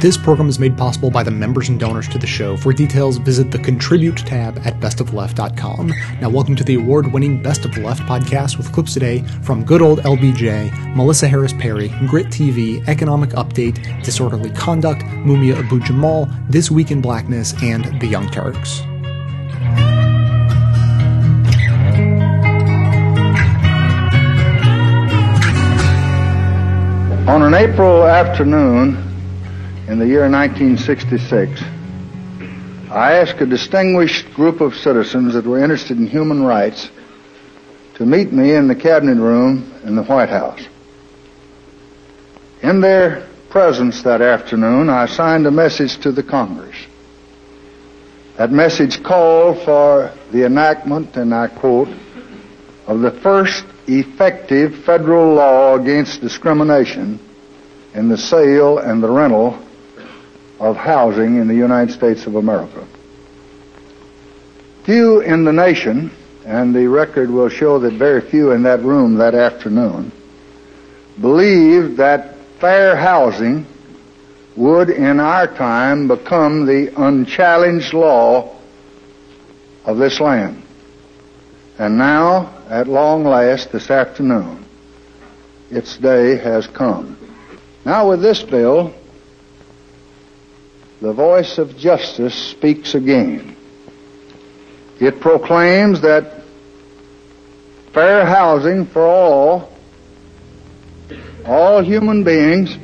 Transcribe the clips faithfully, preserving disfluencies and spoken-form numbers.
This program is made possible by the members and donors to the show. For details, visit the Contribute tab at best of left dot com. Now, welcome to the award-winning Best of Left podcast with clips today from Good Old L B J, Melissa Harris-Perry, Grit T V, Economic Update, Disorderly Conduct, Mumia Abu-Jamal, This Week in Blackness, and The Young Turks. On an April afternoon in the year nineteen sixty-six, I asked a distinguished group of citizens that were interested in human rights to meet me in the Cabinet Room in the White House. In their presence that afternoon, I signed a message to the Congress. That message called for the enactment, and I quote, of the first effective federal law against discrimination in the sale and the rental of housing in the United States of America. Few in the nation, and the record will show that very few in that room that afternoon, believed that fair housing would in our time become the unchallenged law of this land. And now, at long last, this afternoon, its day has come. Now with this bill, the voice of justice speaks again. It proclaims that fair housing for all, all human beings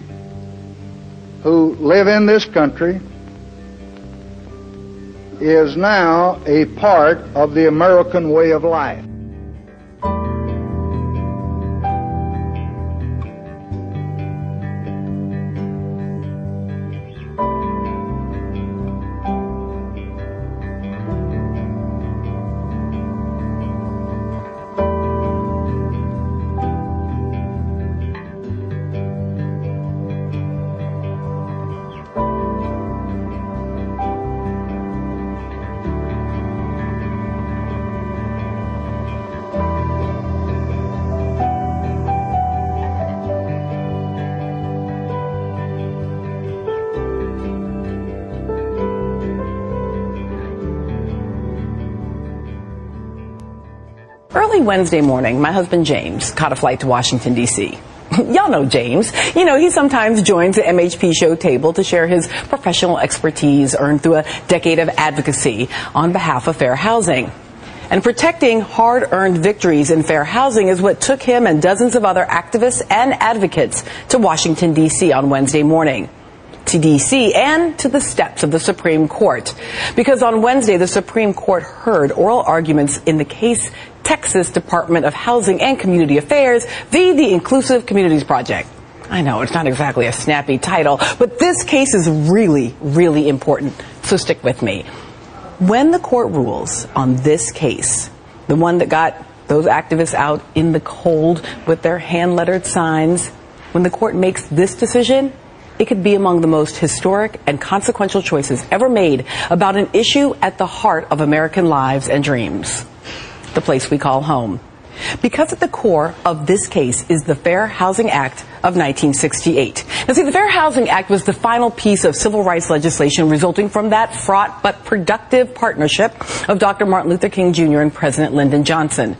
who live in this country, is now a part of the American way of life. Early Wednesday morning, my husband James caught a flight to Washington, D C Y'all know James. You know, he sometimes joins the M H P show table to share his professional expertise earned through a decade of advocacy on behalf of fair housing. And protecting hard-earned victories in fair housing is what took him and dozens of other activists and advocates to Washington, D C on Wednesday morning. To D C and to the steps of the Supreme Court. Because on Wednesday, the Supreme Court heard oral arguments in the case Texas Department of Housing and Community Affairs v. the Inclusive Communities Project. I know, it's not exactly a snappy title, but this case is really, really important, so stick with me. When the court rules on this case, the one that got those activists out in the cold with their hand-lettered signs, when the court makes this decision, it could be among the most historic and consequential choices ever made about an issue at the heart of American lives and dreams. The place we call home. Because at the core of this case is the Fair Housing Act of nineteen sixty-eight. Now see, the Fair Housing Act was the final piece of civil rights legislation resulting from that fraught but productive partnership of Doctor Martin Luther King Junior and President Lyndon Johnson.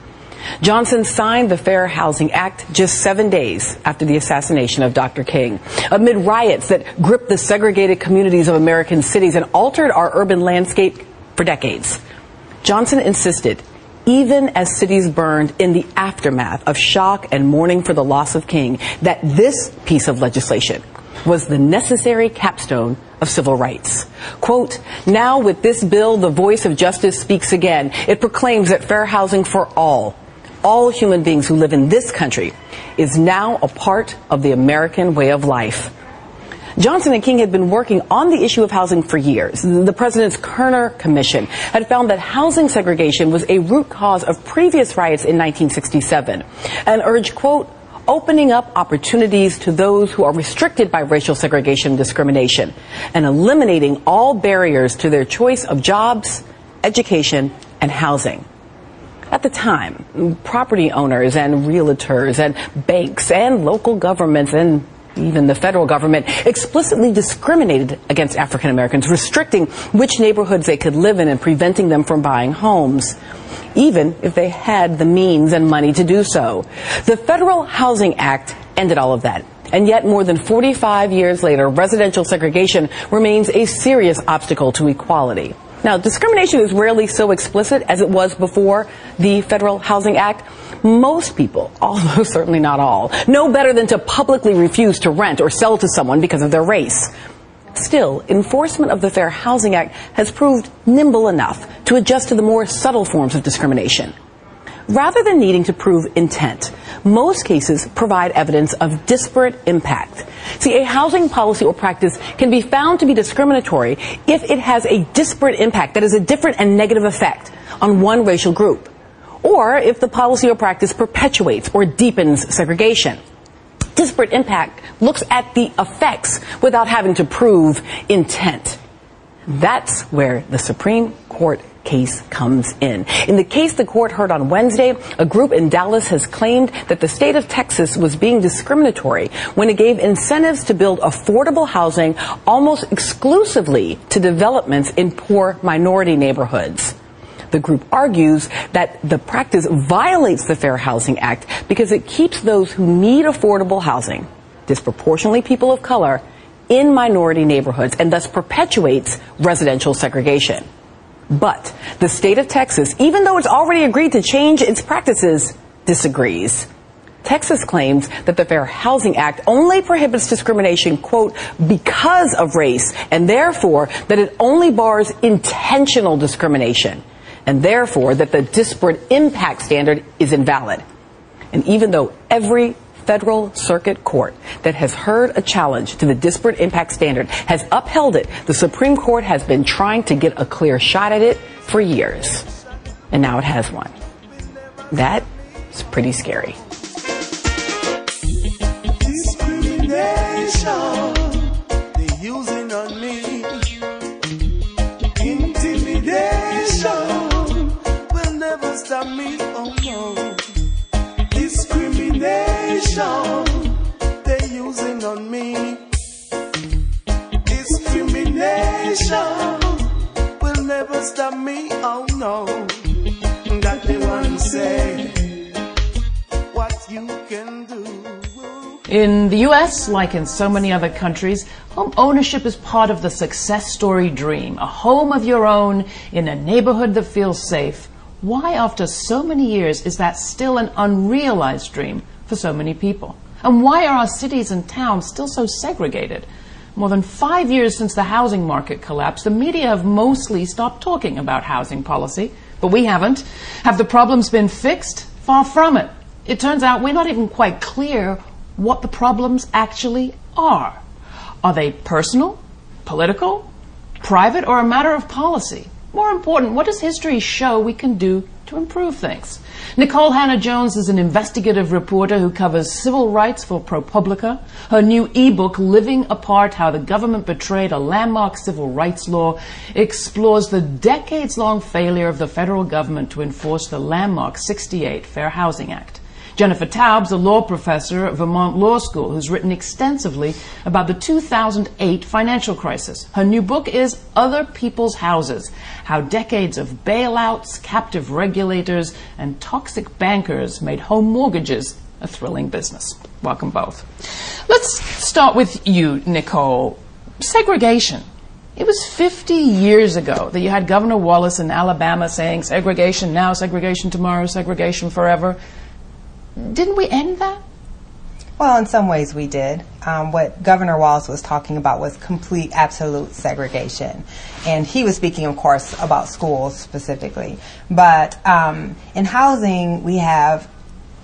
Johnson signed the Fair Housing Act just seven days after the assassination of Doctor King, amid riots that gripped the segregated communities of American cities and altered our urban landscape for decades. Johnson insisted, even as cities burned in the aftermath of shock and mourning for the loss of King, that this piece of legislation was the necessary capstone of civil rights. Quote, now with this bill, the voice of justice speaks again. It proclaims that fair housing for all, all human beings who live in this country, is now a part of the American way of life. Johnson and King had been working on the issue of housing for years. The president's Kerner Commission had found that housing segregation was a root cause of previous riots in nineteen sixty-seven and urged, quote, opening up opportunities to those who are restricted by racial segregation and discrimination and eliminating all barriers to their choice of jobs, education, and housing. At the time, property owners and realtors and banks and local governments and even the federal government, explicitly discriminated against African Americans, restricting which neighborhoods they could live in and preventing them from buying homes, even if they had the means and money to do so. The Federal Housing Act ended all of that. And yet, more than forty-five years later, residential segregation remains a serious obstacle to equality. Now, discrimination is rarely so explicit as it was before the Federal Housing Act. Most people, although certainly not all, know better than to publicly refuse to rent or sell to someone because of their race. Still, enforcement of the Fair Housing Act has proved nimble enough to adjust to the more subtle forms of discrimination. Rather than needing to prove intent, most cases provide evidence of disparate impact. See, a housing policy or practice can be found to be discriminatory if it has a disparate impact, that is, a different and negative effect on one racial group, or if the policy or practice perpetuates or deepens segregation. Disparate impact looks at the effects without having to prove intent. That's where the Supreme Court case comes in. In the case the court heard on Wednesday, a group in Dallas has claimed that the state of Texas was being discriminatory when it gave incentives to build affordable housing almost exclusively to developments in poor minority neighborhoods. The group argues that the practice violates the Fair Housing Act because it keeps those who need affordable housing, disproportionately people of color, in minority neighborhoods and thus perpetuates residential segregation. But the state of Texas, even though it's already agreed to change its practices, disagrees. Texas claims that the Fair Housing Act only prohibits discrimination, quote, because of race, and therefore that it only bars intentional discrimination, and therefore that the disparate impact standard is invalid. And even though every federal circuit court that has heard a challenge to the disparate impact standard has upheld it, the Supreme Court has been trying to get a clear shot at it for years. And now it has one. That is pretty scary. Discrimination, they're using on me. Intimidation will never stop me. Oh no. Discrimination, they're using on me. Discrimination will never stop me. Oh no. That they want to say what you can do. In the U S, like in so many other countries, home ownership is part of the success story dream. A home of your own in a neighborhood that feels safe. Why, after so many years, is that still an unrealized dream for so many people? And why are our cities and towns still so segregated? More than five years since the housing market collapsed, the media have mostly stopped talking about housing policy, but we haven't. Have the problems been fixed? Far from it. It turns out we're not even quite clear what the problems actually are. Are they personal, political, private, or a matter of policy? More important, what does history show we can do to improve things? Nikole Hannah-Jones is an investigative reporter who covers civil rights for ProPublica. Her new ebook, Living Apart: How the Government Betrayed a Landmark Civil Rights Law, explores the decades-long failure of the federal government to enforce the landmark sixty-eight Fair Housing Act. Jennifer Taub's a law professor at Vermont Law School who's written extensively about the two thousand eight financial crisis. Her new book is Other People's Houses: How Decades of Bailouts, Captive Regulators, and Toxic Bankers Made Home Mortgages a Thrilling Business. Welcome both. Let's start with you, Nikole. Segregation. It was fifty years ago that you had Governor Wallace in Alabama saying segregation now, segregation tomorrow, segregation forever. Didn't we end that? Well, in some ways we did. Um, what Governor Wallace was talking about was complete, absolute segregation. And he was speaking, of course, about schools specifically. But um, in housing, we have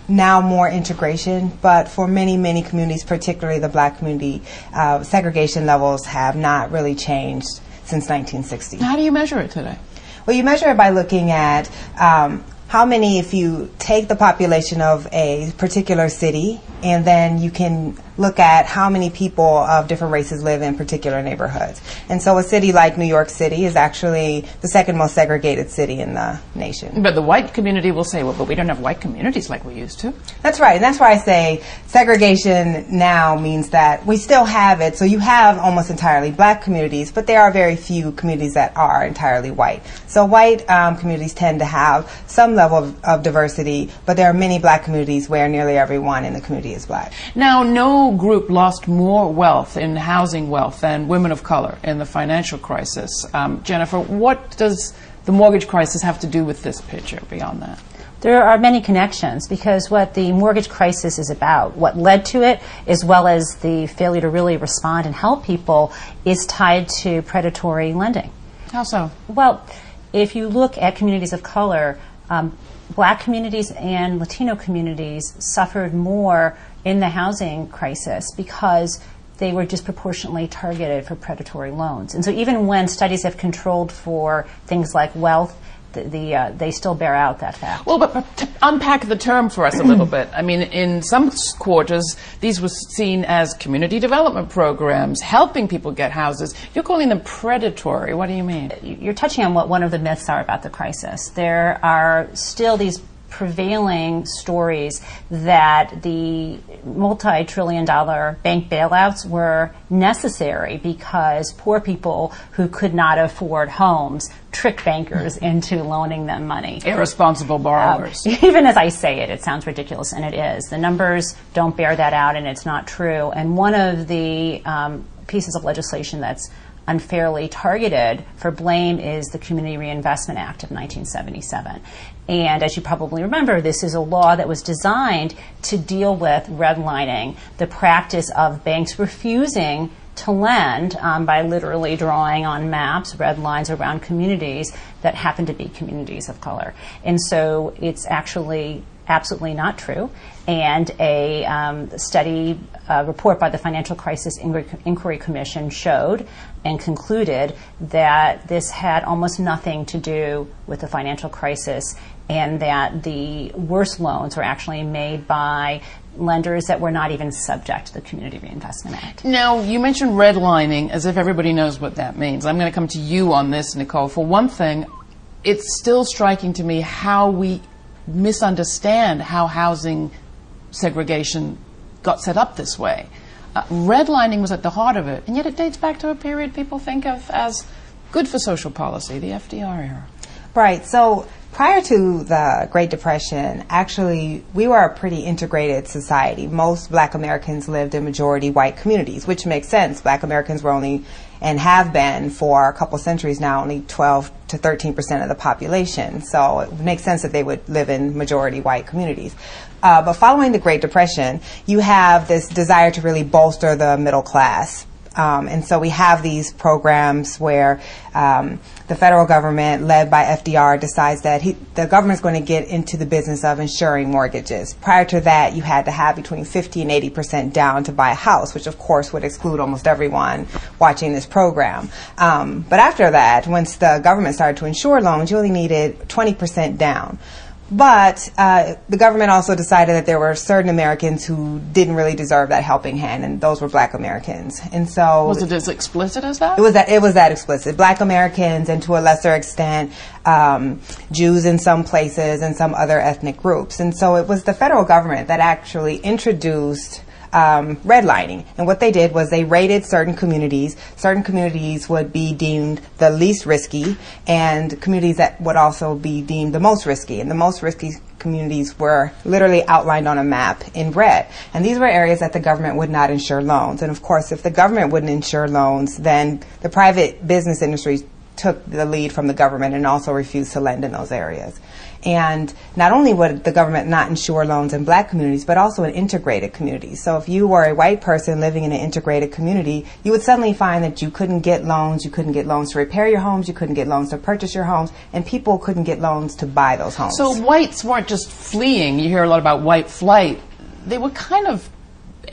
now more integration. But for many, many communities, particularly the black community, uh, segregation levels have not really changed since nineteen sixty. How do you measure it today? Well, you measure it by looking at um, how many, if you take the population of a particular city, and then you can look at how many people of different races live in particular neighborhoods. And so a city like New York City is actually the second most segregated city in the nation. But the white community will say, well, but we don't have white communities like we used to. That's right. And that's why I say segregation now means that we still have it. So you have almost entirely black communities, but there are very few communities that are entirely white. So white um, communities tend to have some level of, of diversity, but there are many black communities where nearly everyone in the community is black. Now, no group lost more wealth in housing wealth than women of color in the financial crisis. Um, Jennifer, what does the mortgage crisis have to do with this picture beyond that? There are many connections, because what the mortgage crisis is about, what led to it, as well as the failure to really respond and help people, is tied to predatory lending. How so? Well, if you look at communities of color, um, black communities and Latino communities suffered more in the housing crisis because they were disproportionately targeted for predatory loans. And so even when studies have controlled for things like wealth, the, the, uh, they still bear out that fact. Well, but, but to unpack the term for us a little bit. I mean, in some quarters, these were seen as community development programs, helping people get houses. You're calling them predatory. What do you mean? You're touching on what one of the myths are about the crisis. There are still these prevailing stories that the multi-trillion dollar bank bailouts were necessary because poor people who could not afford homes trick bankers into loaning them money. Irresponsible borrowers. Uh, even as I say it, it sounds ridiculous, and it is. The numbers don't bear that out, and it's not true. And one of the um, pieces of legislation that's unfairly targeted for blame is the Community Reinvestment Act of nineteen seventy-seven. And as you probably remember, this is a law that was designed to deal with redlining, the practice of banks refusing to lend um, by literally drawing on maps, red lines around communities that happen to be communities of color. And so it's actually absolutely not true. And a um, study uh, report by the Financial Crisis Inquiry Commission showed and concluded that this had almost nothing to do with the financial crisis, and that the worst loans were actually made by lenders that were not even subject to the Community Reinvestment Act. Now, you mentioned redlining as if everybody knows what that means. I'm going to come to you on this, Nikole. For one thing, it's still striking to me how we misunderstand how housing segregation got set up this way. Uh, redlining was at the heart of it, and yet it dates back to a period people think of as good for social policy, the F D R era. Right. So prior to the Great Depression, actually, we were a pretty integrated society. Most black Americans lived in majority white communities, which makes sense. Black Americans were only, and have been for a couple centuries now, only twelve to thirteen percent of the population. So it makes sense that they would live in majority white communities. Uh, but following the Great Depression, you have this desire to really bolster the middle class. Um, and so we have these programs where um, the federal government, led by F D R, decides that he, the government's going to get into the business of insuring mortgages. Prior to that, you had to have between fifty and eighty percent down to buy a house, which of course would exclude almost everyone watching this program. Um, but after that, once the government started to insure loans, you only needed twenty percent down. But uh, the government also decided that there were certain Americans who didn't really deserve that helping hand, and those were black Americans. And so was it as explicit as that? It was that, it was that explicit. Black Americans, and to a lesser extent, um, Jews in some places and some other ethnic groups. And so it was the federal government that actually introduced Um, redlining. And what they did was they rated certain communities. Certain communities would be deemed the least risky, and communities that would also be deemed the most risky. And the most risky communities were literally outlined on a map in red. And these were areas that the government would not insure loans. And of course, if the government wouldn't insure loans, then the private business industries took the lead from the government and also refused to lend in those areas. And not only would the government not insure loans in black communities, but also in integrated communities. So if you were a white person living in an integrated community, you would suddenly find that you couldn't get loans, you couldn't get loans to repair your homes, you couldn't get loans to purchase your homes, and people couldn't get loans to buy those homes. So whites weren't just fleeing. You hear a lot about white flight. They were kind of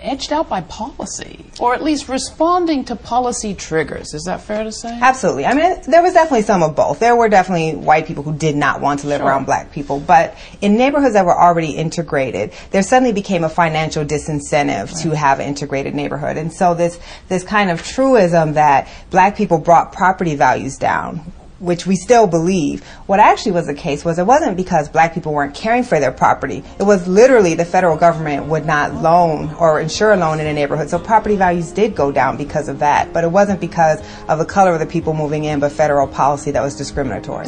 edged out by policy, or at least responding to policy triggers. Is that fair to say? Absolutely. I mean, there was definitely some of both. There were definitely white people who did not want to live sure. around black people, but in neighborhoods that were already integrated, there suddenly became a financial disincentive right. to have an integrated neighborhood. And so this, this kind of truism that black people brought property values down, which we still believe. What actually was the case was it wasn't because black people weren't caring for their property. It was literally the federal government would not loan or insure a loan in a neighborhood. So property values did go down because of that. But it wasn't because of the color of the people moving in, but federal policy that was discriminatory.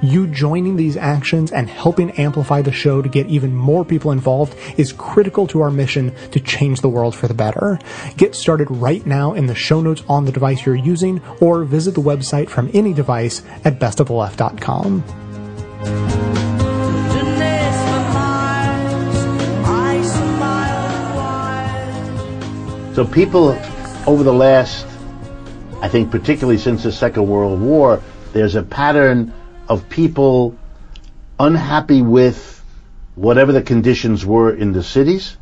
You joining these actions and helping amplify the show to get even more people involved is critical to our mission to change the world for the better. Get started right now in the show notes on the device you're using, or visit the website from any device at best of the left dot com. So people over the last, I think particularly since the Second World War, there's a pattern of people unhappy with whatever the conditions were in the cities,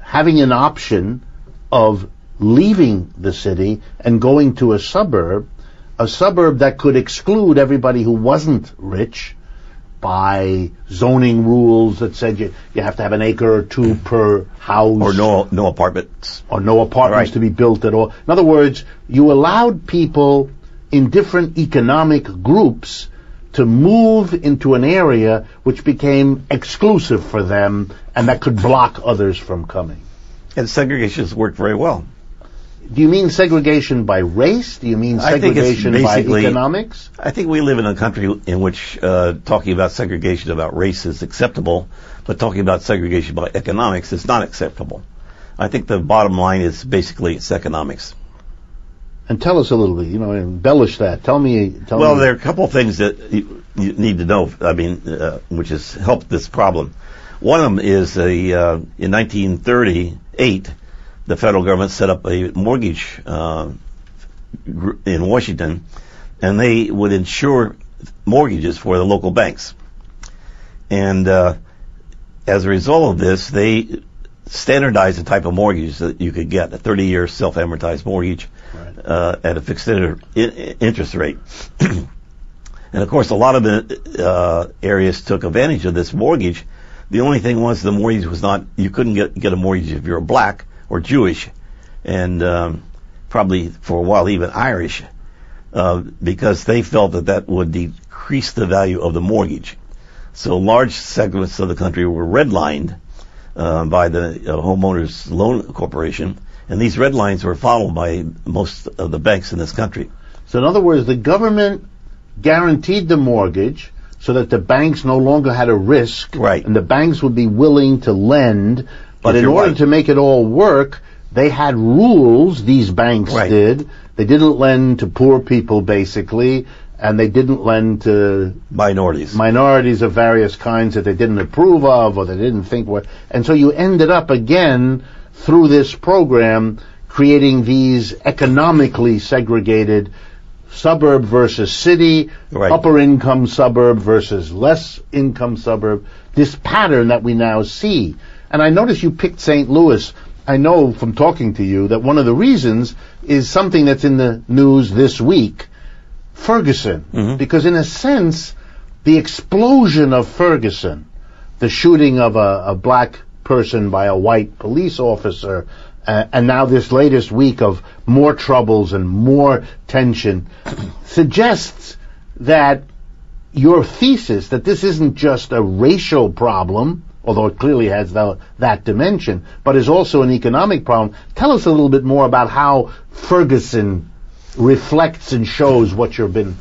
having an option of leaving the city and going to a suburb, a suburb that could exclude everybody who wasn't rich by zoning rules that said you, you have to have an acre or two per house. Or no, no apartments. Or no apartments right. to be built at all. In other words, you allowed people in different economic groups to move into an area which became exclusive for them and that could block others from coming. And segregation has worked very well. Do you mean segregation by race? Do you mean segregation by economics? I think we live in a country in which uh, talking about segregation about race is acceptable, but talking about segregation by economics is not acceptable. I think the bottom line is basically it's economics. And tell us a little bit, you know, embellish that. Tell me. Tell well, me. There are a couple of things that you, you need to know, I mean, uh, which has helped this problem. One of them is a, uh, in nineteen thirty-eight, the federal government set up a mortgage uh, in Washington, and they would insure mortgages for the local banks. And uh, as a result of this, they standardized the type of mortgage that you could get, a thirty-year self-amortized mortgage. Right. Uh, at a fixed inter- interest rate. And, of course, a lot of the uh, areas took advantage of this mortgage. The only thing was the mortgage was not, you couldn't get, get a mortgage if you were black or Jewish, and um, probably for a while even Irish, uh, because they felt that that would decrease the value of the mortgage. So large segments of the country were redlined uh, by the uh, Homeowners Loan Corporation. And these red lines were followed by most of the banks in this country. So in other words, the government guaranteed the mortgage so that the banks no longer had a risk. Right. And the banks would be willing to lend. But if in order right. to make it all work, they had rules, these banks right. did. They didn't lend to poor people, basically. And they didn't lend to minorities. Minorities of various kinds that they didn't approve of or they didn't think were. And so you ended up again, through this program, creating these economically segregated suburb versus city, right. upper income suburb versus less income suburb, this pattern that we now see. And I notice you picked Saint Louis. I know from talking to you that one of the reasons is something that's in the news this week, Ferguson. Mm-hmm. Because in a sense, the explosion of Ferguson, the shooting of a, a black person by a white police officer, uh, and now this latest week of more troubles and more tension suggests that your thesis that this isn't just a racial problem although it clearly has the, that dimension, but is also an economic problem. Tell us a little bit more about how Ferguson reflects and shows what you've been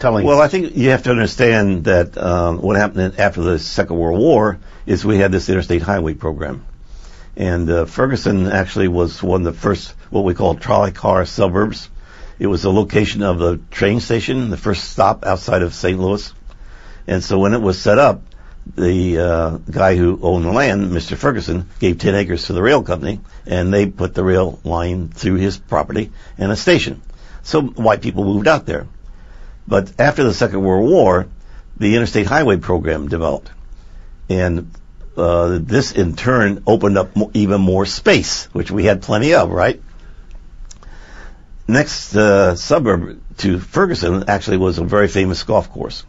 telling us. Well, I think you have to understand that um, what happened after the Second World War is we had this Interstate Highway Program. And uh, Ferguson actually was one of the first, what we call trolley car suburbs. It was the location of the train station, the first stop outside of Saint Louis. And so when it was set up, the uh, guy who owned the land, Mister Ferguson, gave ten acres to the rail company, and they put the rail line through his property and a station. So white people moved out there. But after the Second World War, the Interstate Highway Program developed. And uh, this, in turn, opened up mo- even more space, which we had plenty of, right? Next uh, suburb to Ferguson actually was a very famous golf course.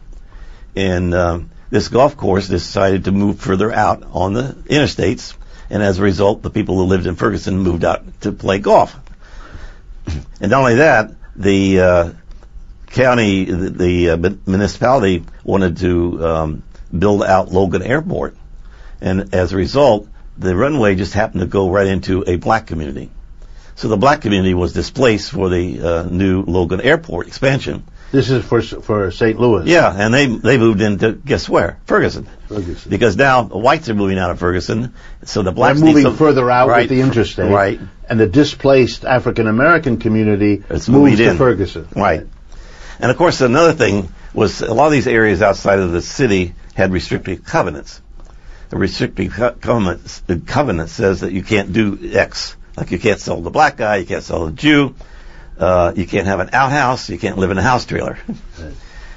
And um, this golf course decided to move further out on the interstates. And as a result, the people who lived in Ferguson moved out to play golf. And not only that, the uh, county, the, the uh, municipality wanted to um, build out Logan Airport. And as a result, the runway just happened to go right into a black community. So the black community was displaced for the uh, new Logan Airport expansion. This is for for Saint Louis. Yeah, and they they moved into, guess where? Ferguson. Ferguson. Because now the whites are moving out of Ferguson, so the blacks are moving some, further out right, with the interstate. Right. And the displaced African American community it's moves to in. Ferguson. Right. And of course, another thing was a lot of these areas outside of the city had restrictive covenants. The restrictive co- covenant, the covenant says that you can't do X. Like you can't sell the black guy, you can't sell the Jew, uh, you can't have an outhouse, you can't live in a house trailer.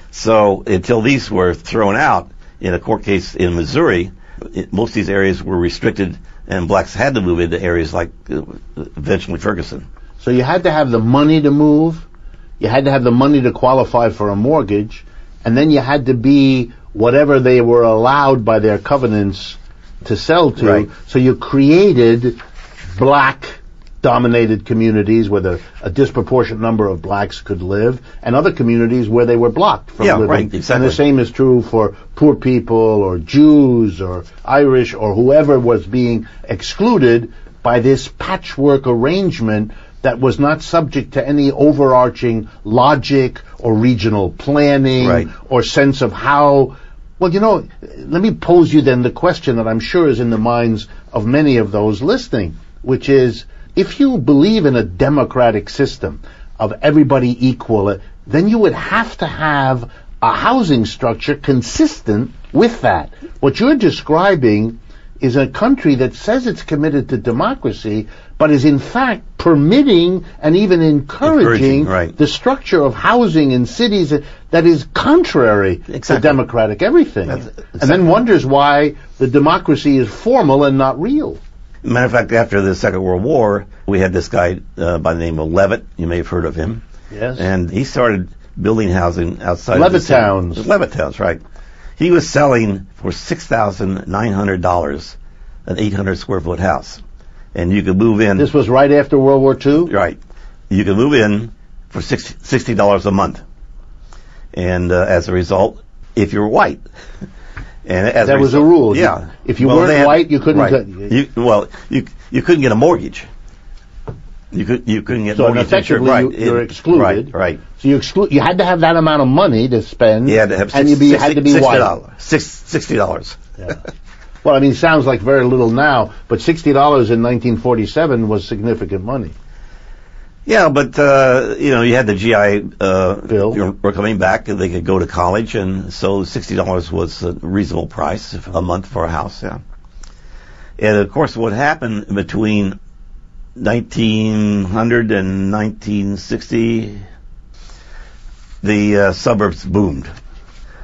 So until these were thrown out in a court case in Missouri, it, most of these areas were restricted and blacks had to move into areas like uh, eventually Ferguson. So you had to have the money to move, you had to have the money to qualify for a mortgage, and then you had to be whatever they were allowed by their covenants to sell to. Right. So you created black-dominated communities where the, a disproportionate number of blacks could live, and other communities where they were blocked from yeah, living. Right, exactly. And the same is true for poor people or Jews or Irish or whoever was being excluded by this patchwork arrangement that was not subject to any overarching logic or regional planning right. or sense of how. Well, you know, let me pose you then the question that I'm sure is in the minds of many of those listening, which is, if you believe in a democratic system of everybody equal, then you would have to have a housing structure consistent with that. What you're describing is a country that says it's committed to democracy, but is in fact permitting and even encouraging, encouraging right. the structure of housing in cities that is contrary exactly. to democratic everything. Exactly. And then wonders why the democracy is formal and not real. Matter of fact, after the Second World War, we had this guy uh, by the name of Leavitt. You may have heard of him. Yes. And he started building housing outside Leavitt of the towns. Leavitt towns, right. He was selling for six thousand nine hundred dollars an eight hundred square foot house. And you could move in. This was right after World War Two? Right. You could move in for sixty dollars a month. And uh, as a result, if you're white. And as that a result, was a rule. Yeah. You, if you well, weren't had, white, you couldn't right. get... You, well, you you couldn't get a mortgage. You, could, you couldn't get so mortgage So effectively, insurance. You, right. you're excluded. Right, right. So you exclude. You had to have that amount of money to spend. You had to have six, and you be, sixty, had to be sixty dollars. Six, sixty dollars. Yeah. Well, I mean, it sounds like very little now, but sixty dollars in nineteen forty-seven was significant money. Yeah, but, uh, you know, you had the G I uh, Bill. You know, were coming back, and they could go to college, and so sixty dollars was a reasonable price a month for a house, yeah. And, of course, what happened between nineteen hundred and nineteen sixty, the uh, suburbs boomed.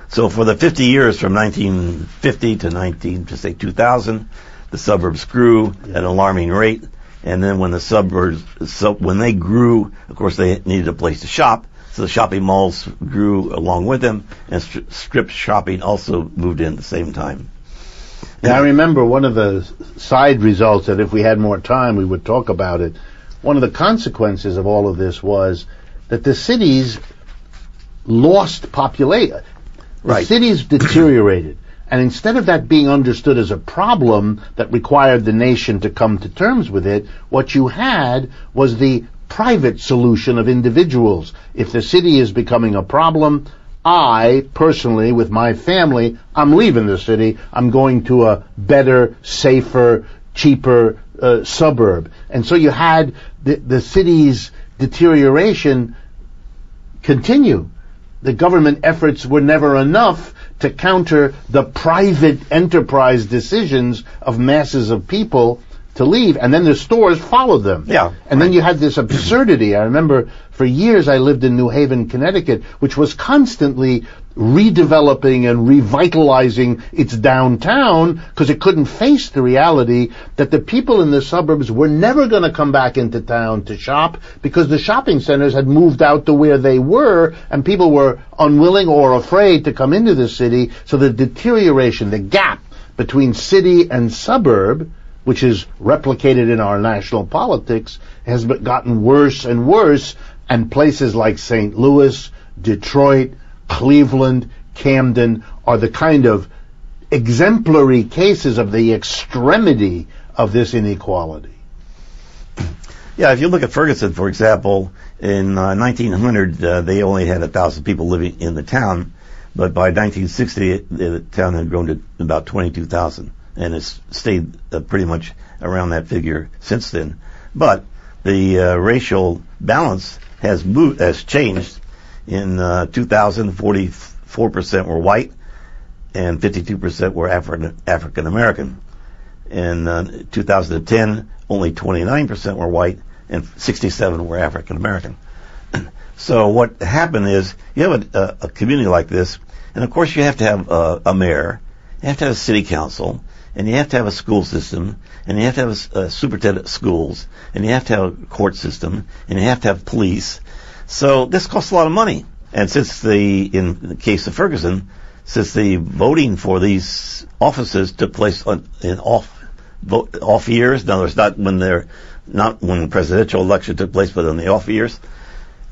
So for the fifty years from nineteen fifty to nineteen, to say two thousand, the suburbs grew at an alarming rate. And then when the suburbs, so when they grew, of course they needed a place to shop. So the shopping malls grew along with them, and stri- strip shopping also moved in at the same time. Now I remember one of the side results that if we had more time we would talk about it. One of the consequences of all of this was that the cities lost population. The right. cities deteriorated, And instead of that being understood as a problem that required the nation to come to terms with it, what you had was the private solution of individuals. If the city is becoming a problem, I, personally, with my family, I'm leaving the city. I'm going to a better, safer, cheaper uh, suburb. And so you had the, the city's deterioration continue. The government efforts were never enough to counter the private enterprise decisions of masses of people to leave, and then the stores followed them. Yeah. And then you had this absurdity. I remember for years I lived in New Haven, Connecticut, which was constantly redeveloping and revitalizing its downtown because it couldn't face the reality that the people in the suburbs were never going to come back into town to shop because the shopping centers had moved out to where they were, and people were unwilling or afraid to come into the city. So the deterioration, the gap between city and suburb, which is replicated in our national politics, has gotten worse and worse, and places like Saint Louis, Detroit, Cleveland, Camden are the kind of exemplary cases of the extremity of this inequality. Yeah, if you look at Ferguson, for example, in uh, nineteen hundred, uh, they only had one thousand people living in the town, but by nineteen sixty, the town had grown to about twenty-two thousand. And it's stayed uh, pretty much around that figure since then. But the uh, racial balance has moved, has changed. In uh, two thousand, forty-four percent were white, and fifty-two percent were African African American. In uh, two thousand ten, only twenty-nine percent were white, and sixty-seven percent were African American. So what happened is you have a, a community like this, and of course you have to have a, a mayor, you have to have a city council, and you have to have a school system, and you have to have a, a superintendent of schools, and you have to have a court system, and you have to have police. So this costs a lot of money. And since the, in the case of Ferguson, since the voting for these offices took place on, in off vote, off years, in other words, not when they're not when the presidential election took place, but on the off years,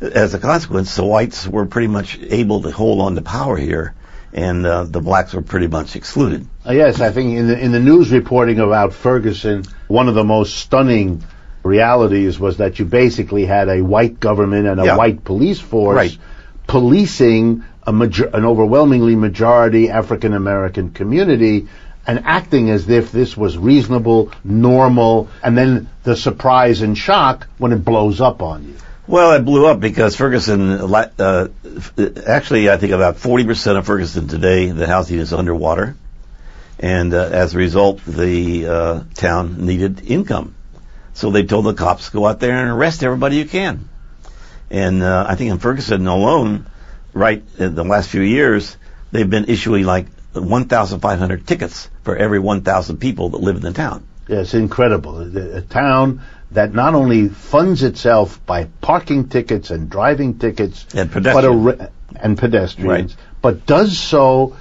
as a consequence, the whites were pretty much able to hold on to power here, and uh, the blacks were pretty much excluded. Uh, yes, I think in the, in the news reporting about Ferguson, one of the most stunning realities was that you basically had a white government and a yeah. white police force right. policing a major- an overwhelmingly majority African-American community and acting as if this was reasonable, normal, and then the surprise and shock when it blows up on you. Well, it blew up because Ferguson, uh, actually, I think about forty percent of Ferguson today, the housing is underwater. And uh, as a result, the uh, town needed income. So they told the cops, go out there and arrest everybody you can. And uh, I think in Ferguson alone, right in the last few years, they've been issuing like fifteen hundred tickets for every one thousand people that live in the town. Yeah, it's incredible. A town that not only funds itself by parking tickets and driving tickets and pedestrians, but, re- and pedestrians, right. but does so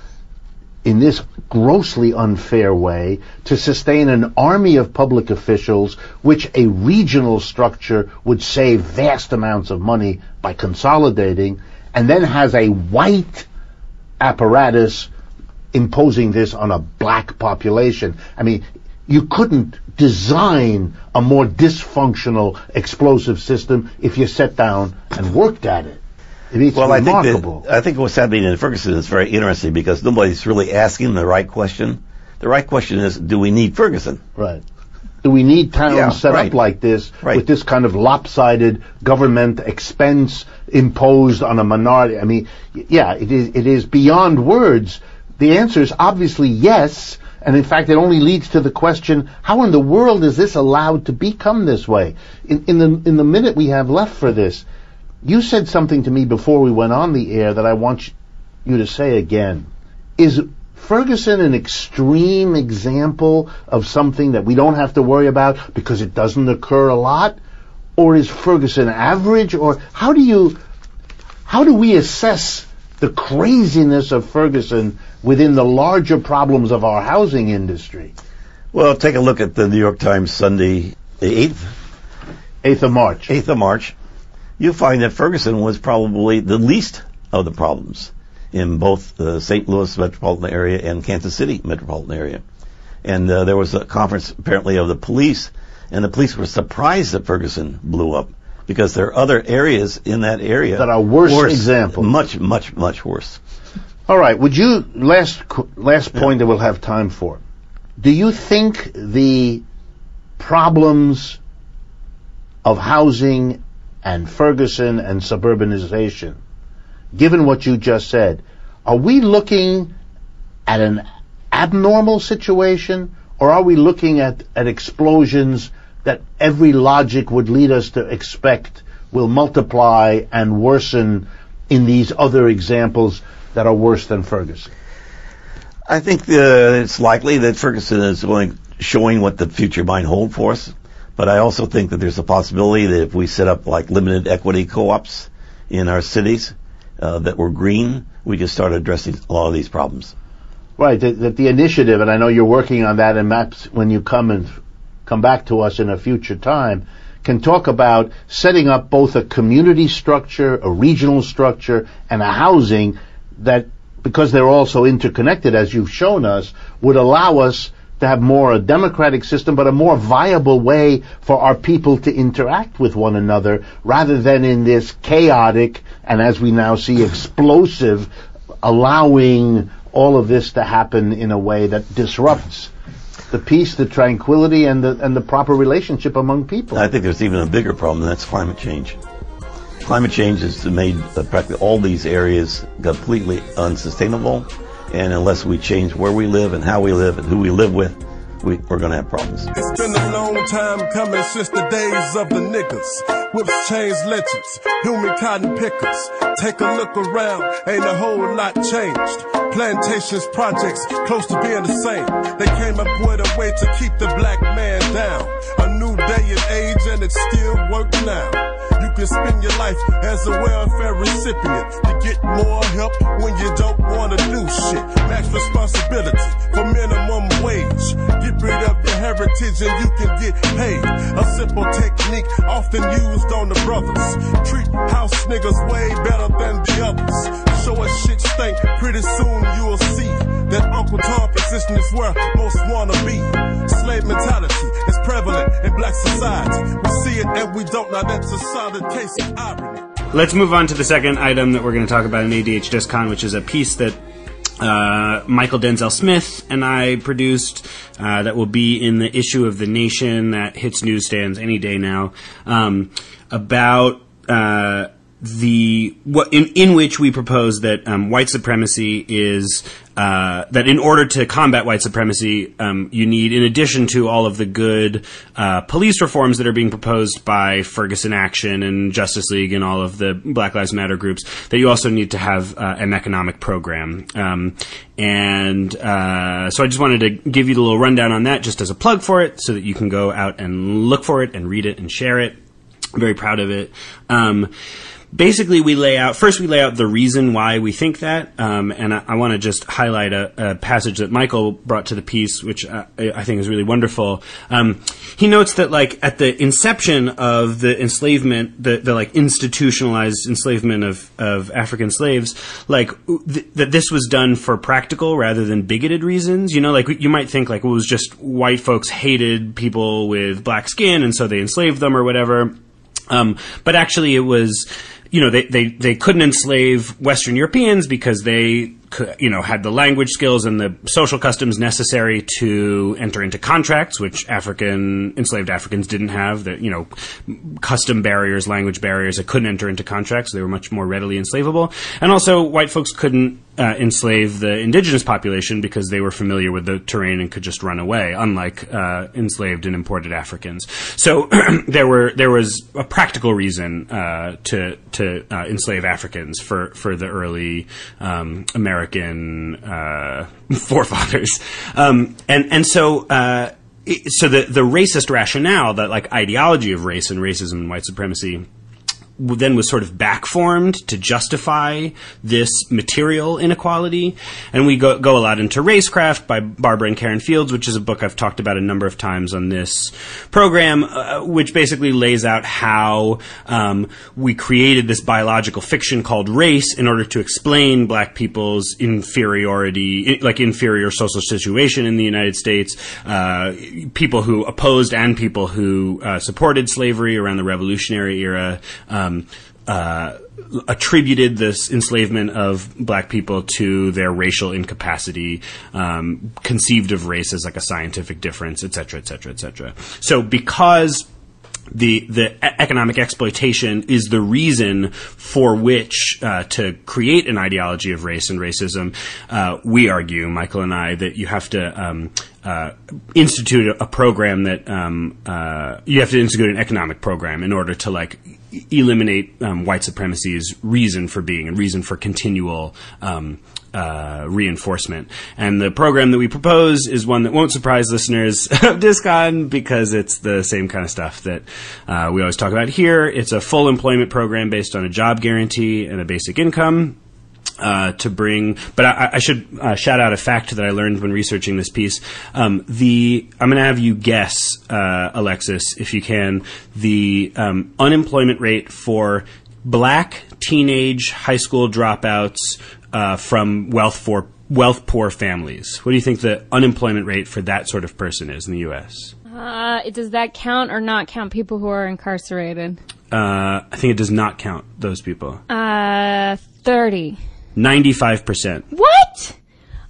in this grossly unfair way to sustain an army of public officials, which a regional structure would save vast amounts of money by consolidating, and then has a white apparatus imposing this on a black population. I mean, you couldn't design a more dysfunctional explosive system if you sat down and worked at it. It's well, remarkable. I think, that, I think what's happening in Ferguson is very interesting because nobody's really asking the right question. The right question is, do we need Ferguson? Right. Do we need towns yeah, set right. up like this right. with this kind of lopsided government expense imposed on a minority? I mean, yeah, it is, it is beyond words. The answer is obviously yes. And in fact, it only leads to the question, how in the world is this allowed to become this way? In, in the in the minute we have left for this, you said something to me before we went on the air that I want you to say again. Is Ferguson an extreme example of something that we don't have to worry about because it doesn't occur a lot? Or is Ferguson average? Or how do you, how do we assess the craziness of Ferguson within the larger problems of our housing industry? Well, take a look at the New York Times Sunday, the eighth? eighth of March. eighth of March. You'll find that Ferguson was probably the least of the problems. in both the Saint Louis metropolitan area and Kansas City metropolitan area. And uh, there was a conference apparently of the police, and the police were surprised that Ferguson blew up because there are other areas in that area that are worse, worse example. Much, much, much worse. All right. Would you, last last point that we'll have time for, do you think the problems of housing and Ferguson and suburbanization, given what you just said, are we looking at an abnormal situation, or are we looking at, at explosions that every logic would lead us to expect will multiply and worsen in these other examples that are worse than Ferguson? I think the, it's likely that Ferguson is going, showing what the future might hold for us, but I also think that there's a possibility that if we set up like limited equity co-ops in our cities uh, that were green, we could start addressing a lot of these problems. Right, that, that the initiative, and I know you're working on that, and Maps, when you come and come back to us in a future time, can talk about setting up both a community structure, a regional structure, and a housing that, because they're all so interconnected, as you've shown us, would allow us to have more a democratic system, but a more viable way for our people to interact with one another, rather than in this chaotic, and as we now see, explosive, allowing all of this to happen in a way that disrupts the peace, the tranquility, and the and the proper relationship among people. I think there's even a bigger problem, and that's climate change. Climate change has made practically all these areas completely unsustainable, and unless we change where we live and how we live and who we live with, we, we're going to have problems. It's been a long time coming since the days of the niggas. Whips, chains, lynchings, human cotton pickers. Take a look around, ain't a whole lot changed. Plantations, projects, close to being the same. They came up with a way to keep the black man down. A new day and age, and it still works now. You can spend your life as a welfare recipient. You get more help when you don't want to do shit. Max responsibility for minimum wage. Get rid of the heritage and you can get paid. A simple technique often used on the brothers. Treat house niggas way better than the others. Show a shit stink, pretty soon you'll see that Uncle Tom position is where most want to be. Slave mentality is prevalent in black society. We see it and we don't. Now that's a solid case of irony. Let's move on to the second item that we're going to talk about in A D H DisCon, which is a piece that uh, Michael Denzel Smith and I produced uh, that will be in the issue of The Nation that hits newsstands any day now, um, about uh, the what in, in which we propose that um, white supremacy is uh, that in order to combat white supremacy, um, you need, in addition to all of the good uh, police reforms that are being proposed by Ferguson Action and Justice League and all of the Black Lives Matter groups, that you also need to have uh, an economic program. Um, and uh, so I just wanted to give you the little rundown on that just as a plug for it so that you can go out and look for it and read it and share it. I'm very proud of it. Um, Basically, we lay out, first we lay out the reason why we think that, um, and I, I want to just highlight a, a passage that Michael brought to the piece, which I, I think is really wonderful. Um, he notes that, like, at the inception of the enslavement, the, the like, institutionalized enslavement of, of African slaves, like, th- that this was done for practical rather than bigoted reasons. You know, like, you might think, like, it was just white folks hated people with black skin, and so they enslaved them or whatever. Um, but actually it was, you know, they, they, they couldn't enslave Western Europeans because they, you know, had the language skills and the social customs necessary to enter into contracts, which African, enslaved Africans didn't have. The, you know, custom barriers, language barriers, they couldn't enter into contracts. They were much more readily enslavable. And also white folks couldn't uh, enslave the indigenous population because they were familiar with the terrain and could just run away, unlike uh, enslaved and imported Africans. So there were, there was a practical reason uh, to, to uh, enslave Africans for, for the early um, American American uh, forefathers, um, and and so uh, so the the racist rationale, that like ideology of race and racism and white supremacy, then was sort of backformed to justify this material inequality. And we go, go a lot into Racecraft by Barbara and Karen Fields, which is a book I've talked about a number of times on this program, uh, which basically lays out how um, we created this biological fiction called race in order to explain black people's inferiority, like inferior social situation in the United States, uh, people who opposed and people who uh, supported slavery around the Revolutionary era, um, uh, attributed this enslavement of black people to their racial incapacity, um, conceived of race as like a scientific difference, et cetera, et cetera, et cetera. So because The, the economic exploitation is the reason for which uh, to create an ideology of race and racism, uh, we argue, Michael and I, that you have to um, uh, institute a program that um, uh, you have to institute an economic program in order to like eliminate um, white supremacy's reason for being and reason for continual um, uh, reinforcement. And the program that we propose is one that won't surprise listeners of DiscOn, because it's the same kind of stuff that uh, we always talk about here. It's a full employment program based on a job guarantee and a basic income. Uh, to bring, but I, I should uh, shout out a fact that I learned when researching this piece. Um, the I'm going to have you guess, uh, Alexis, if you can, the um, unemployment rate for black teenage high school dropouts uh, from wealth for wealth poor families. What do you think the unemployment rate for that sort of person is in the U S? Uh, does that count or not count people who are incarcerated? Uh, I think it does not count those people. Uh, thirty. ninety-five percent. What?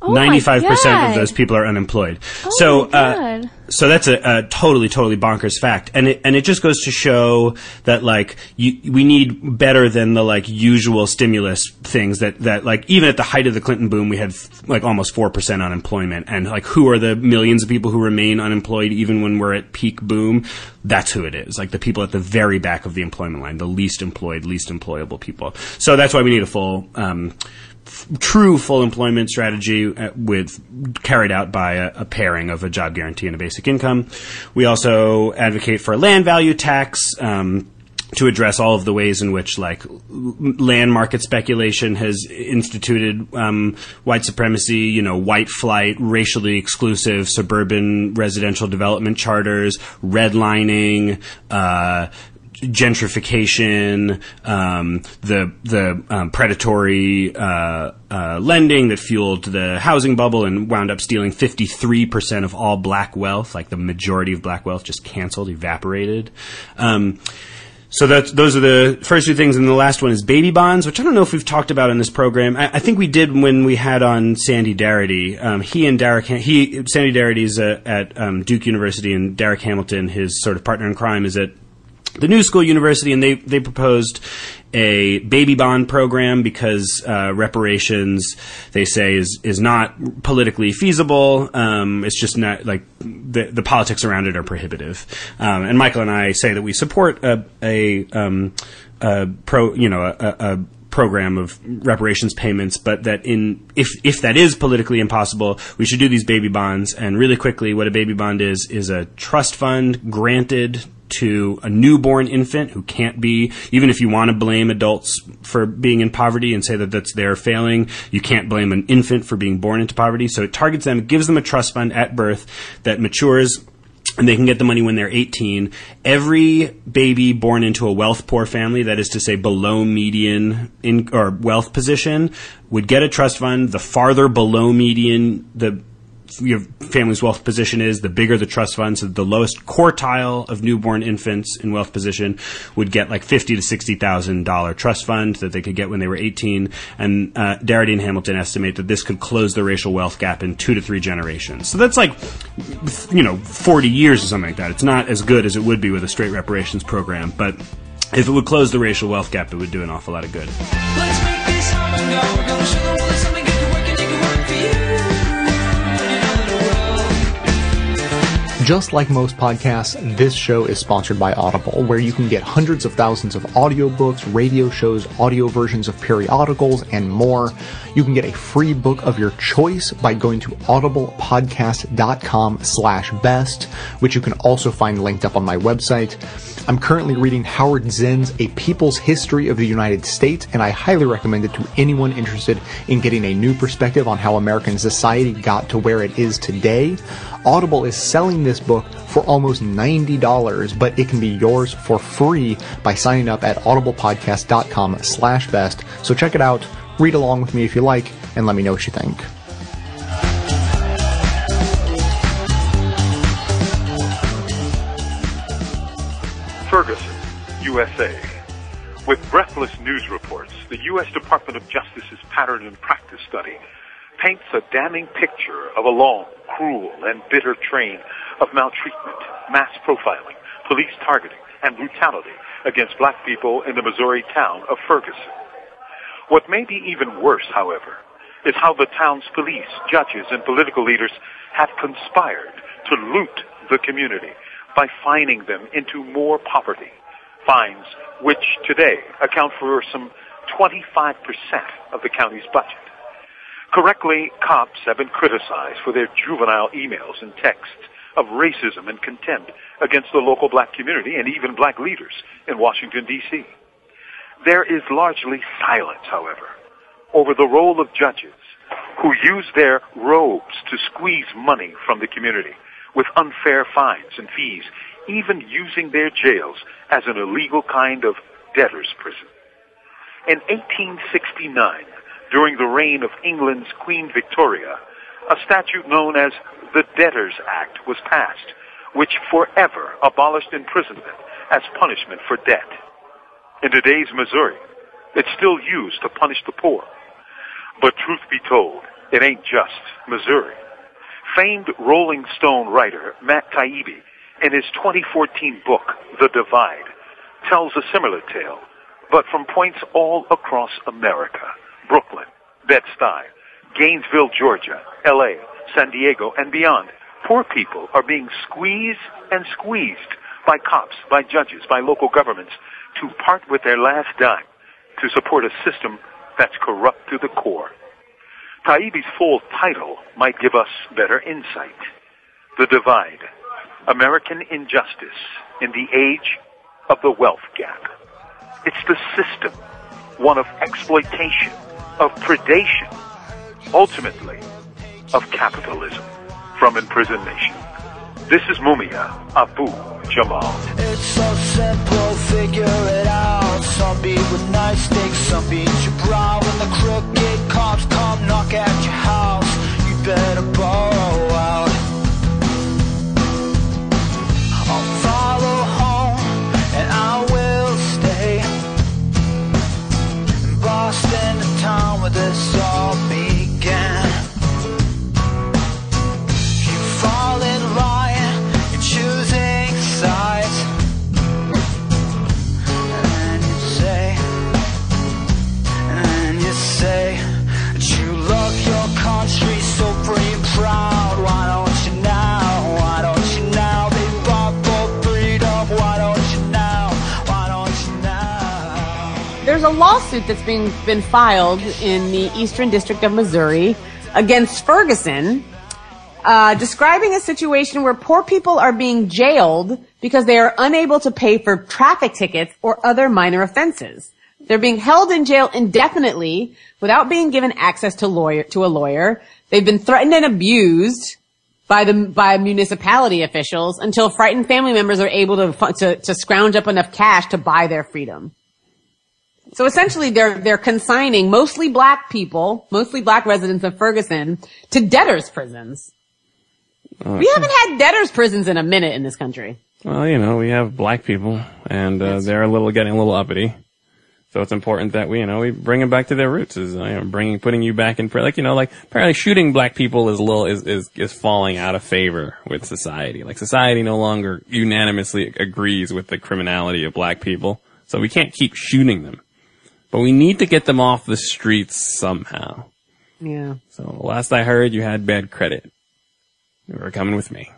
Oh, ninety-five percent of those people are unemployed. Oh, so, my God. Uh, so that's a, a totally, totally bonkers fact. And it, and it just goes to show that, like, you, we need better than the, like, usual stimulus things that, that, like, even at the height of the Clinton boom, we had, like, almost four percent unemployment. And, like, who are the millions of people who remain unemployed even when we're at peak boom? That's who it is. Like, the people at the very back of the employment line, the least employed, least employable people. So that's why we need a full, um, F- true full employment strategy uh, with carried out by a, a pairing of a job guarantee and a basic income. We also advocate for a land value tax, um, to address all of the ways in which, like, land market speculation has instituted um, white supremacy, you know, white flight, racially exclusive suburban residential development charters, redlining, uh, gentrification, um, the the um, predatory uh, uh, lending that fueled the housing bubble and wound up stealing fifty-three percent of all black wealth. Like, the majority of black wealth just canceled, evaporated. Um, so that's, those are the first two things. And the last one is baby bonds, which I don't know if we've talked about in this program. I, I think we did when we had on Sandy Darity. Um, he and Derek, he, Sandy Darity is uh, at um, Duke University, and Derek Hamilton, his sort of partner in crime, is at the New School University, and they, they proposed a baby bond program because uh, reparations, they say, is is not politically feasible. Um, it's just not, like, the, the politics around it are prohibitive. Um, and Michael and I say that we support a a, um, a pro you know a, a program of reparations payments, but that in if if that is politically impossible, we should do these baby bonds. And really quickly, what a baby bond is is a trust fund granted to a newborn infant who can't be, even if you want to blame adults for being in poverty and say that that's their failing, you can't blame an infant for being born into poverty. So it targets them, it gives them a trust fund at birth that matures, and they can get the money when they're eighteen. Every baby born into a wealth-poor family, that is to say below median in, or wealth position, would get a trust fund. The farther below median the your family's wealth position is, the bigger the trust fund. So the lowest quartile of newborn infants in wealth position would get like fifty to sixty thousand dollar trust fund that they could get when they were eighteen. And uh, Darity and Hamilton estimate that this could close the racial wealth gap in two to three generations. So that's like, you know, forty years or something like that. It's not as good as it would be with a straight reparations program, but if it would close the racial wealth gap, it would do an awful lot of good. Let's make this hard to go. Just like most podcasts, this show is sponsored by Audible, where you can get hundreds of thousands of audiobooks, radio shows, audio versions of periodicals, and more. You can get a free book of your choice by going to audiblepodcast.com slash best, which you can also find linked up on my website. I'm currently reading Howard Zinn's A People's History of the United States, and I highly recommend it to anyone interested in getting a new perspective on how American society got to where it is today. Audible is selling this book for almost ninety dollars, but it can be yours for free by signing up at audible podcast dot com slash best. So check it out, read along with me if you like, and let me know what you think. Ferguson, U S A. With breathless news reports, the U S Department of Justice's Pattern and Practice Study paints a damning picture of a long, cruel, and bitter train of maltreatment, mass profiling, police targeting, and brutality against black people in the Missouri town of Ferguson. What may be even worse, however, is how the town's police, judges, and political leaders have conspired to loot the community by fining them into more poverty, fines which today account for some twenty-five percent of the county's budget. Correctly, cops have been criticized for their juvenile emails and texts of racism and contempt against the local black community and even black leaders in Washington, D C There is largely silence, however, over the role of judges who use their robes to squeeze money from the community with unfair fines and fees, even using their jails as an illegal kind of debtor's prison. In eighteen sixty-nine, during the reign of England's Queen Victoria, a statute known as the Debtors Act was passed, which forever abolished imprisonment as punishment for debt. In today's Missouri, it's still used to punish the poor. But truth be told, it ain't just Missouri. Famed Rolling Stone writer Matt Taibbi, in his twenty fourteen book, The Divide, tells a similar tale, but from points all across America: Brooklyn, Bed-Stuy, Gainesville, Georgia, L A, San Diego, and beyond. Poor people are being squeezed and squeezed by cops, by judges, by local governments to part with their last dime to support a system that's corrupt to the core. Taibbi's full title might give us better insight. The Divide: American Injustice in the Age of the Wealth Gap. It's the system, one of exploitation, of predation, ultimately of capitalism, from imprisoned nation. This is Mumia Abu-Jamal. It's so simple, figure it out. Some beat with knife sticks, some beat your brow. When the crooked cops come knock at your house, you better borrow out. I'll follow home and I will stay in Boston, the town where this all began. You fall in line, you're choosing sides, and you say, and you say that you love your country so free and proud. Why don't you now? Why don't you now? They fought for freedom. Why don't you now? Why don't you now? There's a lawsuit that's being been filed in the Eastern District of Missouri against Ferguson, Uh, describing a situation where poor people are being jailed because they are unable to pay for traffic tickets or other minor offenses. They're being held in jail indefinitely without being given access to lawyer, to a lawyer. They've been threatened and abused by the, by municipality officials until frightened family members are able to, to, to scrounge up enough cash to buy their freedom. So essentially they're, they're consigning mostly black people, mostly black residents of Ferguson, to debtors' prisons. Uh, we haven't had debtors' prisons in a minute in this country. Well, you know, we have black people, and uh, they're a little getting a little uppity. So it's important that we, you know, we bring them back to their roots. Is you know, bringing, putting you back in, like you know, like apparently shooting black people is a little is, is is falling out of favor with society. Like society no longer unanimously agrees with the criminality of black people, so we can't keep shooting them. But we need to get them off the streets somehow. Yeah. So last I heard, you had bad credit. You were coming with me.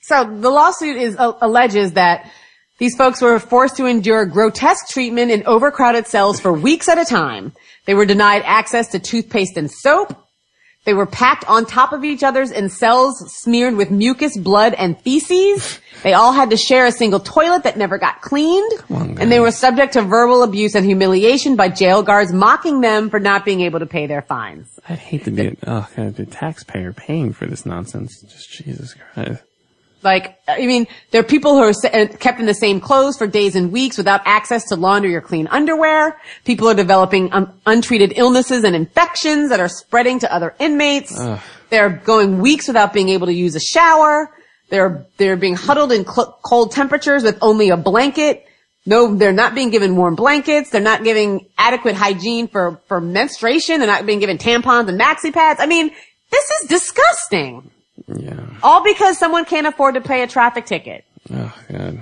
So the lawsuit is uh, alleges that these folks were forced to endure grotesque treatment in overcrowded cells for weeks at a time. They were denied access to toothpaste and soap. They were packed on top of each other's in cells smeared with mucus, blood, and feces. They all had to share a single toilet that never got cleaned. On, and they were subject to verbal abuse and humiliation by jail guards mocking them for not being able to pay their fines. I'd hate to be a, oh, a taxpayer paying for this nonsense. Just Jesus Christ. Like, I mean, there are people who are kept in the same clothes for days and weeks without access to laundry or clean underwear. People are developing um, untreated illnesses and infections that are spreading to other inmates. Ugh. They're going weeks without being able to use a shower. They're they're being huddled in cl- cold temperatures with only a blanket. No, they're not being given warm blankets. They're not giving adequate hygiene for, for menstruation. They're not being given tampons and maxi pads. I mean, this is disgusting. Yeah. All because someone can't afford to pay a traffic ticket. Oh, God.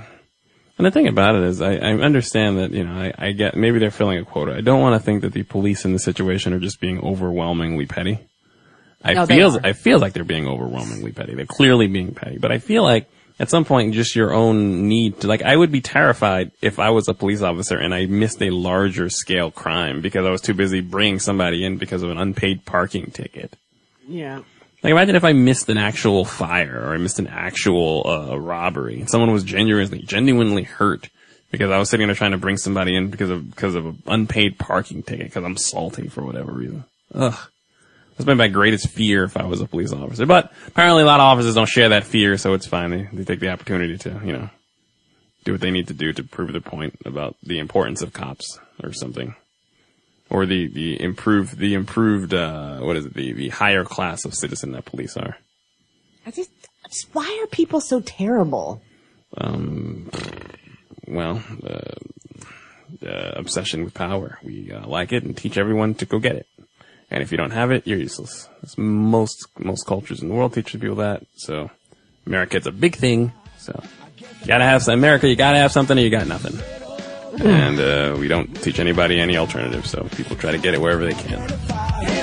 And the thing about it is I, I understand that, you know, I, I get maybe they're filling a quota. I don't want to think that the police in this situation are just being overwhelmingly petty. I no, feel I feel like they're being overwhelmingly petty. They're clearly being petty. But I feel like at some point just your own need to, like, I would be terrified if I was a police officer and I missed a larger scale crime because I was too busy bringing somebody in because of an unpaid parking ticket. Yeah. Like, imagine if I missed an actual fire or I missed an actual uh, robbery and someone was genuinely, genuinely hurt because I was sitting there trying to bring somebody in because of because of an unpaid parking ticket because I'm salty for whatever reason. Ugh. That's been my greatest fear if I was a police officer. But apparently a lot of officers don't share that fear, so it's fine. They, they take the opportunity to, you know, do what they need to do to prove their point about the importance of cops or something. Or the, the improved, the improved, uh, what is it, the, the higher class of citizen that police are. I just, why are people so terrible? Um, well, uh, uh obsession with power. We uh, like it and teach everyone to go get it. And if you don't have it, you're useless. That's most, most cultures in the world teach people that. So, America, it's a big thing. So, you gotta have some, America, you gotta have something or you got nothing. And uh, we don't teach anybody any alternative, so people try to get it wherever they can.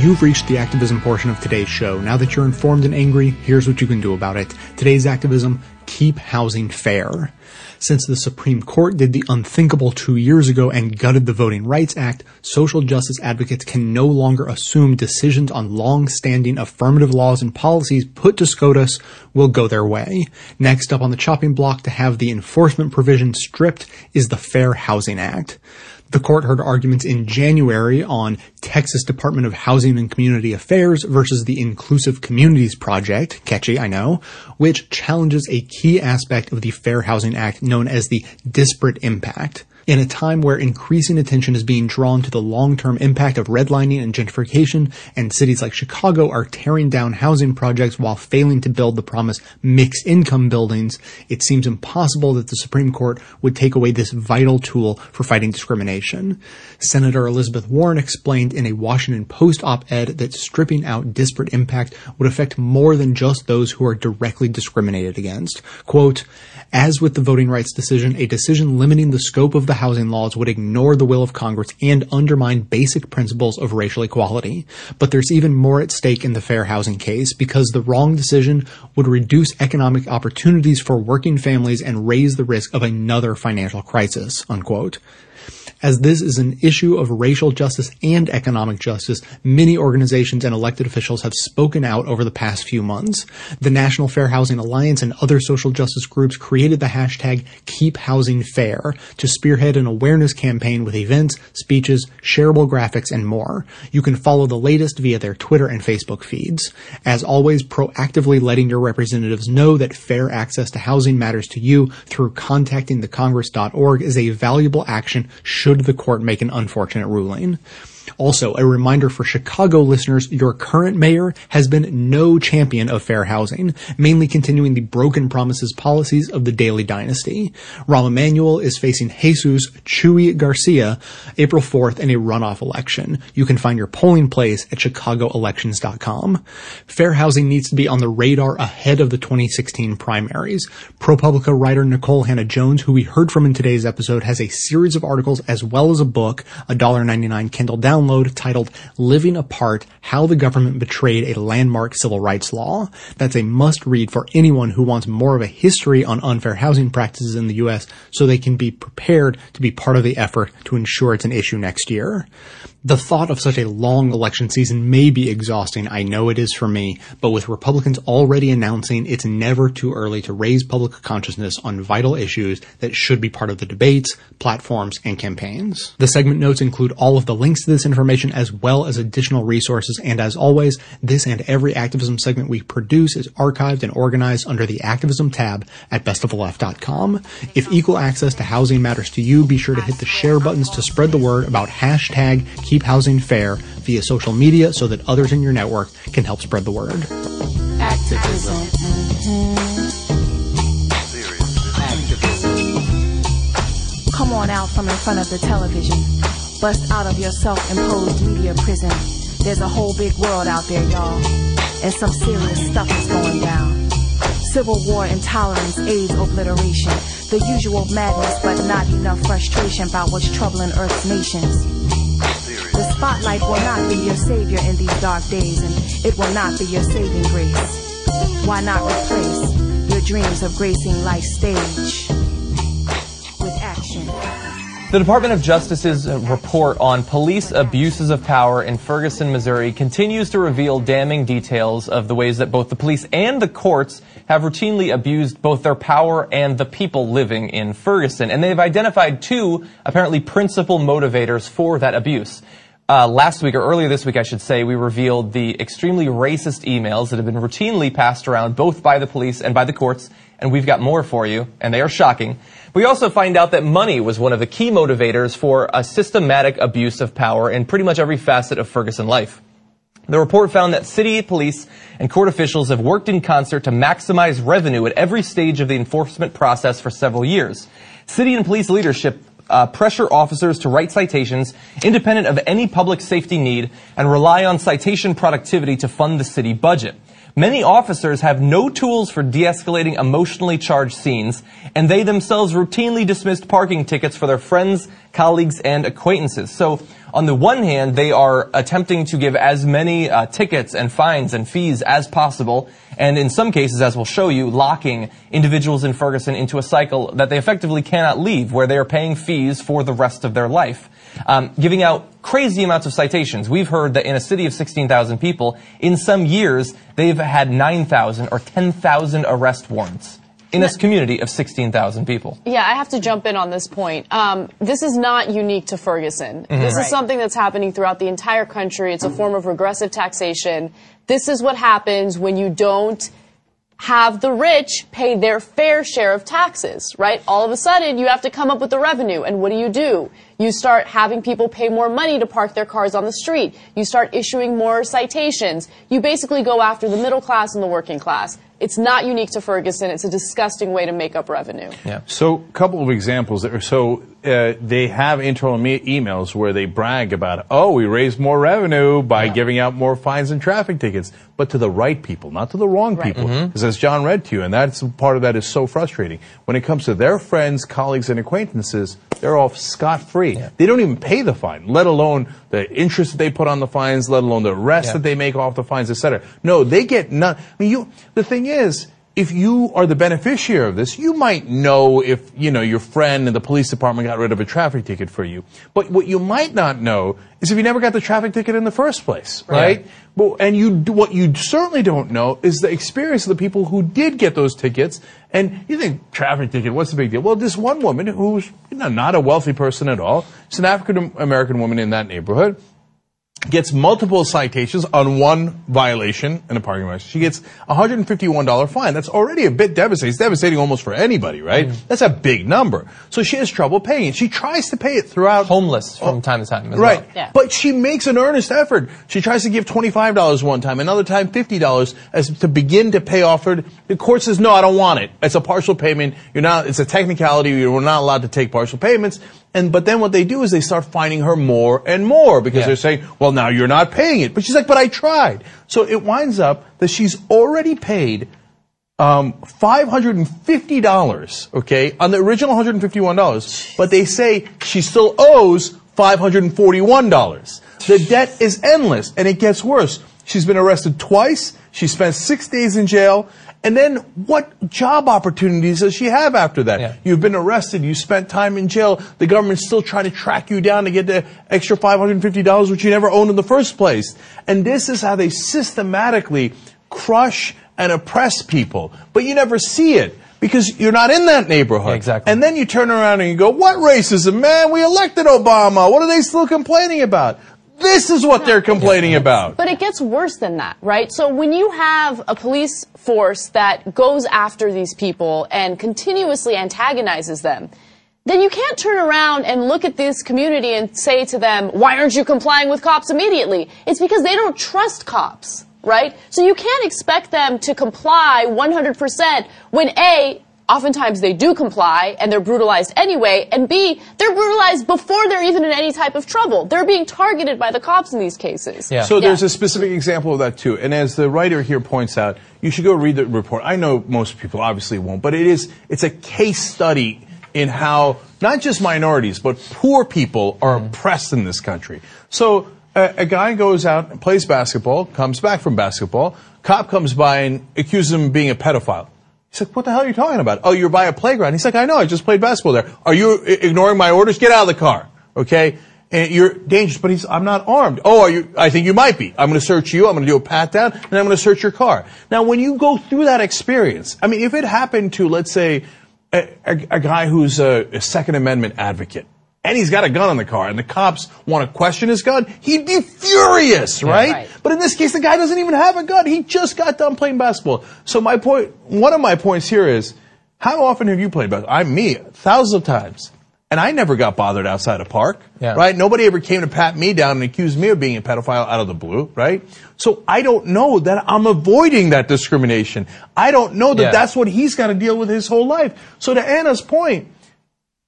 You've reached the activism portion of today's show. Now that you're informed and angry, here's what you can do about it. Today's activism, keep housing fair. Since the Supreme Court did the unthinkable two years ago and gutted the Voting Rights Act, social justice advocates can no longer assume decisions on long-standing affirmative laws and policies put to SCOTUS will go their way. Next up on the chopping block to have the enforcement provision stripped is the Fair Housing Act. The court heard arguments in January on Texas Department of Housing and Community Affairs versus the Inclusive Communities Project, catchy, I know, which challenges a key aspect of the Fair Housing Act known as the disparate impact. In a time where increasing attention is being drawn to the long-term impact of redlining and gentrification, and cities like Chicago are tearing down housing projects while failing to build the promised mixed-income buildings, it seems impossible that the Supreme Court would take away this vital tool for fighting discrimination. Senator Elizabeth Warren explained in a Washington Post op-ed that stripping out disparate impact would affect more than just those who are directly discriminated against. Quote, "As with the voting rights decision, a decision limiting the scope of the housing laws would ignore the will of Congress and undermine basic principles of racial equality. But there's even more at stake in the fair housing case because the wrong decision would reduce economic opportunities for working families and raise the risk of another financial crisis," unquote. As this is an issue of racial justice and economic justice, many organizations and elected officials have spoken out over the past few months. The National Fair Housing Alliance and other social justice groups created the hashtag #KeepHousingFair to spearhead an awareness campaign with events, speeches, shareable graphics, and more. You can follow the latest via their Twitter and Facebook feeds. As always, proactively letting your representatives know that fair access to housing matters to you through contacting the congress dot org is a valuable action should the court make an unfortunate ruling. Also, a reminder for Chicago listeners, your current mayor has been no champion of fair housing, mainly continuing the broken promises policies of the Daley dynasty. Rahm Emanuel is facing Jesus Chuy Garcia April fourth in a runoff election. You can find your polling place at chicago elections dot com. Fair housing needs to be on the radar ahead of the twenty sixteen primaries. ProPublica writer Nikole Hannah-Jones, who we heard from in today's episode, has a series of articles as well as a book, a one dollar ninety-nine Kindle download, titled Living Apart: How the Government Betrayed a Landmark Civil Rights Law. That's a must-read for anyone who wants more of a history on unfair housing practices in the U S so they can be prepared to be part of the effort to ensure it's an issue next year. The thought of such a long election season may be exhausting. I know it is for me, but with Republicans already announcing it's never too early to raise public consciousness on vital issues that should be part of the debates, platforms, and campaigns. The segment notes include all of the links to this information as well as additional resources, and as always, this and every activism segment we produce is archived and organized under the activism tab at best of the left dot com. If equal access to housing matters to you, be sure to hit the share buttons to spread the word about hashtag Keep Housing Fair via social media so that others in your network can help spread the word. Activism. Activism. Come on out from in front of the television. Bust out of your self-imposed media prison. There's a whole big world out there, y'all. And some serious stuff is going down. Civil war, intolerance, AIDS, obliteration. The usual madness, but not enough frustration about what's troubling Earth's nations. The spotlight will not be your savior in these dark days, and it will not be your saving grace. Why not replace your dreams of gracing life's stage with action? The Department of Justice's report on police abuses of power in Ferguson, Missouri, continues to reveal damning details of the ways that both the police and the courts have routinely abused both their power and the people living in Ferguson. And they've identified two, apparently, principal motivators for that abuse. Uh, last week, or earlier this week, I should say, we revealed the extremely racist emails that have been routinely passed around both by the police and by the courts, and we've got more for you, and they are shocking. We also find out that money was one of the key motivators for a systematic abuse of power in pretty much every facet of Ferguson life. The report found that city police and court officials have worked in concert to maximize revenue at every stage of the enforcement process for several years. City and police leadership Uh, pressure officers to write citations independent of any public safety need and rely on citation productivity to fund the city budget. Many officers have no tools for de-escalating emotionally charged scenes, and they themselves routinely dismissed parking tickets for their friends, colleagues, and acquaintances. So, on the one hand, they are attempting to give as many uh, tickets and fines and fees as possible, and in some cases, as we'll show you, locking individuals in Ferguson into a cycle that they effectively cannot leave, where they are paying fees for the rest of their life, um, giving out crazy amounts of citations. We've heard that in a city of sixteen thousand people, in some years, they've had nine thousand or ten thousand arrest warrants in this community of sixteen thousand people. Yeah, I have to jump in on this point. Um, this is not unique to Ferguson. Mm-hmm. This right. is something that's happening throughout the entire country. It's a form of regressive taxation. This is what happens when you don't have the rich pay their fair share of taxes, right? All of a sudden, you have to come up with the revenue. And what do you do? You start having people pay more money to park their cars on the street. You start issuing more citations. You basically go after the middle class and the working class. It's not unique to Ferguson. It's a disgusting way to make up revenue. Yeah. So, a couple of examples there. So, uh, they have internal me- emails where they brag about, oh, we raised more revenue by yeah. giving out more fines and traffic tickets, but to the right people, not to the wrong right. people. Because mm-hmm. as John read to you, and that's part of that is so frustrating. When it comes to their friends, colleagues, and acquaintances, they're off scot-free. Yeah. They don't even pay the fine, let alone the interest that they put on the fines, let alone the arrest yeah. that they make off the fines, et cetera. No, they get none. I mean, you, the thing is, if you are the beneficiary of this, you might know if, you know, your friend in the police department got rid of a traffic ticket for you. But what you might not know is if you never got the traffic ticket in the first place, right? right? Well, and you, what you certainly don't know is the experience of the people who did get those tickets. And you think, traffic ticket, what's the big deal? Well, this one woman who's, you know, not a wealthy person at all, it's an African American woman in that neighborhood, gets multiple citations on one violation and a parking violation. She gets a one hundred fifty-one dollar fine. That's already a bit devastating. It's devastating almost for anybody, right? Mm. That's a big number. So she has trouble paying it. She tries to pay it throughout. Homeless from oh, time to time as right. well. Yeah. But she makes an earnest effort. She tries to give twenty-five dollars one time, another time fifty dollars as to begin to pay off her. The court says, no, I don't want it. It's a partial payment. You're not, it's a technicality. You're not allowed to take partial payments. And but then what they do is they start fining her more and more because yeah. they're saying, well, now you're not paying it. But she's like, but I tried. So it winds up that she's already paid um, five hundred fifty dollars, okay, on the original one hundred fifty-one dollars. But they say she still owes five hundred forty-one dollars. The debt is endless, and it gets worse. She's been arrested twice. She spent six days in jail. And then what job opportunities does she have after that? Yeah. You've been arrested. You spent time in jail. The government's still trying to track you down to get the extra five hundred fifty dollars, which you never owned in the first place. And this is how they systematically crush and oppress people. But you never see it because you're not in that neighborhood. Yeah, exactly. And then you turn around and you go, what racism, man? We elected Obama. What are they still complaining about? This is what they're complaining about. But it gets worse than that, right? So when you have a police force that goes after these people and continuously antagonizes them, then you can't turn around and look at this community and say to them, why aren't you complying with cops immediately? It's because they don't trust cops, right? So you can't expect them to comply one hundred percent when A, oftentimes they do comply, and they're brutalized anyway, and B, they're brutalized before they're even in any type of trouble. They're being targeted by the cops in these cases. Yeah. So yeah. there's a specific example of that, too. And as the writer here points out, you should go read the report. I know most people obviously won't, but it is, it's a case study in how not just minorities, but poor people are mm. oppressed in this country. So a, a guy goes out and plays basketball, comes back from basketball, cop comes by and accuses him of being a pedophile. He's like, what the hell are you talking about? Oh, you're by a playground. He's like, I know, I just played basketball there. Are you ignoring my orders? Get out of the car, okay? And you're dangerous, but he's, I'm not armed. Oh, are you, I think you might be. I'm going to search you, I'm going to do a pat down, and I'm going to search your car. Now, when you go through that experience, I mean, if it happened to, let's say, a, a, a guy who's a, a Second Amendment advocate, and he's got a gun on the car, and the cops want to question his gun, he'd be furious, right? Yeah, right? But in this case, the guy doesn't even have a gun. He just got done playing basketball. So my point, one of my points here is, how often have you played basketball? I'm me, thousands of times. And I never got bothered outside a park, yeah. right? Nobody ever came to pat me down and accuse me of being a pedophile out of the blue, right? So I don't know that I'm avoiding that discrimination. I don't know that yeah. that's what he's got to deal with his whole life. So to Anna's point,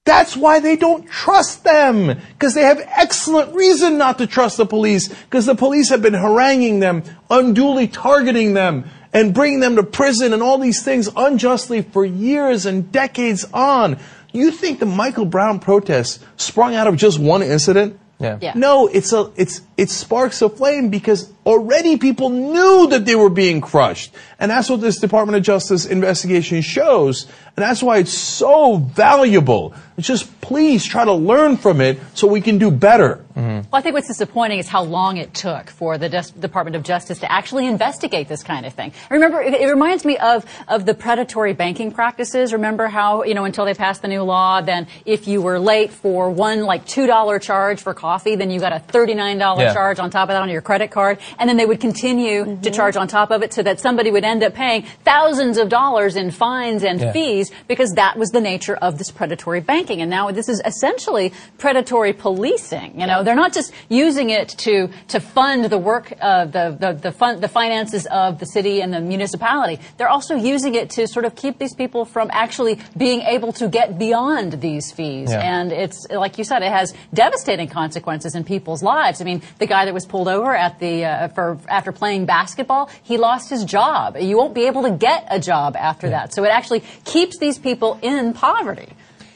that's why they don't trust them, because they have excellent reason not to trust the police, because the police have been haranguing them, unduly targeting them, and bringing them to prison and all these things unjustly for years and decades on. You think the Michael Brown protests sprung out of just one incident? Yeah. Yeah. No, it's a, it's, it sparks a flame because already people knew that they were being crushed. And that's what this Department of Justice investigation shows. And that's why it's so valuable. It's just please try to learn from it so we can do better. Mm-hmm. Well, I think what's disappointing is how long it took for the Des- Department of Justice to actually investigate this kind of thing. Remember, it, it reminds me of, of the predatory banking practices. Remember how, you know, until they passed the new law, then if you were late for one, like, two dollar charge for coffee, then you got a thirty-nine dollar yeah. charge on top of that on your credit card. And then they would continue mm-hmm. to charge on top of it so that somebody would end up paying thousands of dollars in fines and yeah. fees because that was the nature of this predatory banking. And now this is essentially predatory policing, you know. Yeah. They're not just using it to to fund the work of the the the, fund, the finances of the city and the municipality. They're also using it to sort of keep these people from actually being able to get beyond these fees. Yeah. And it's like you said, it has devastating consequences in people's lives. I mean, the guy that was pulled over at the uh, for after playing basketball, he lost his job. You won't be able to get a job after yeah. that. So it actually keeps these people in poverty.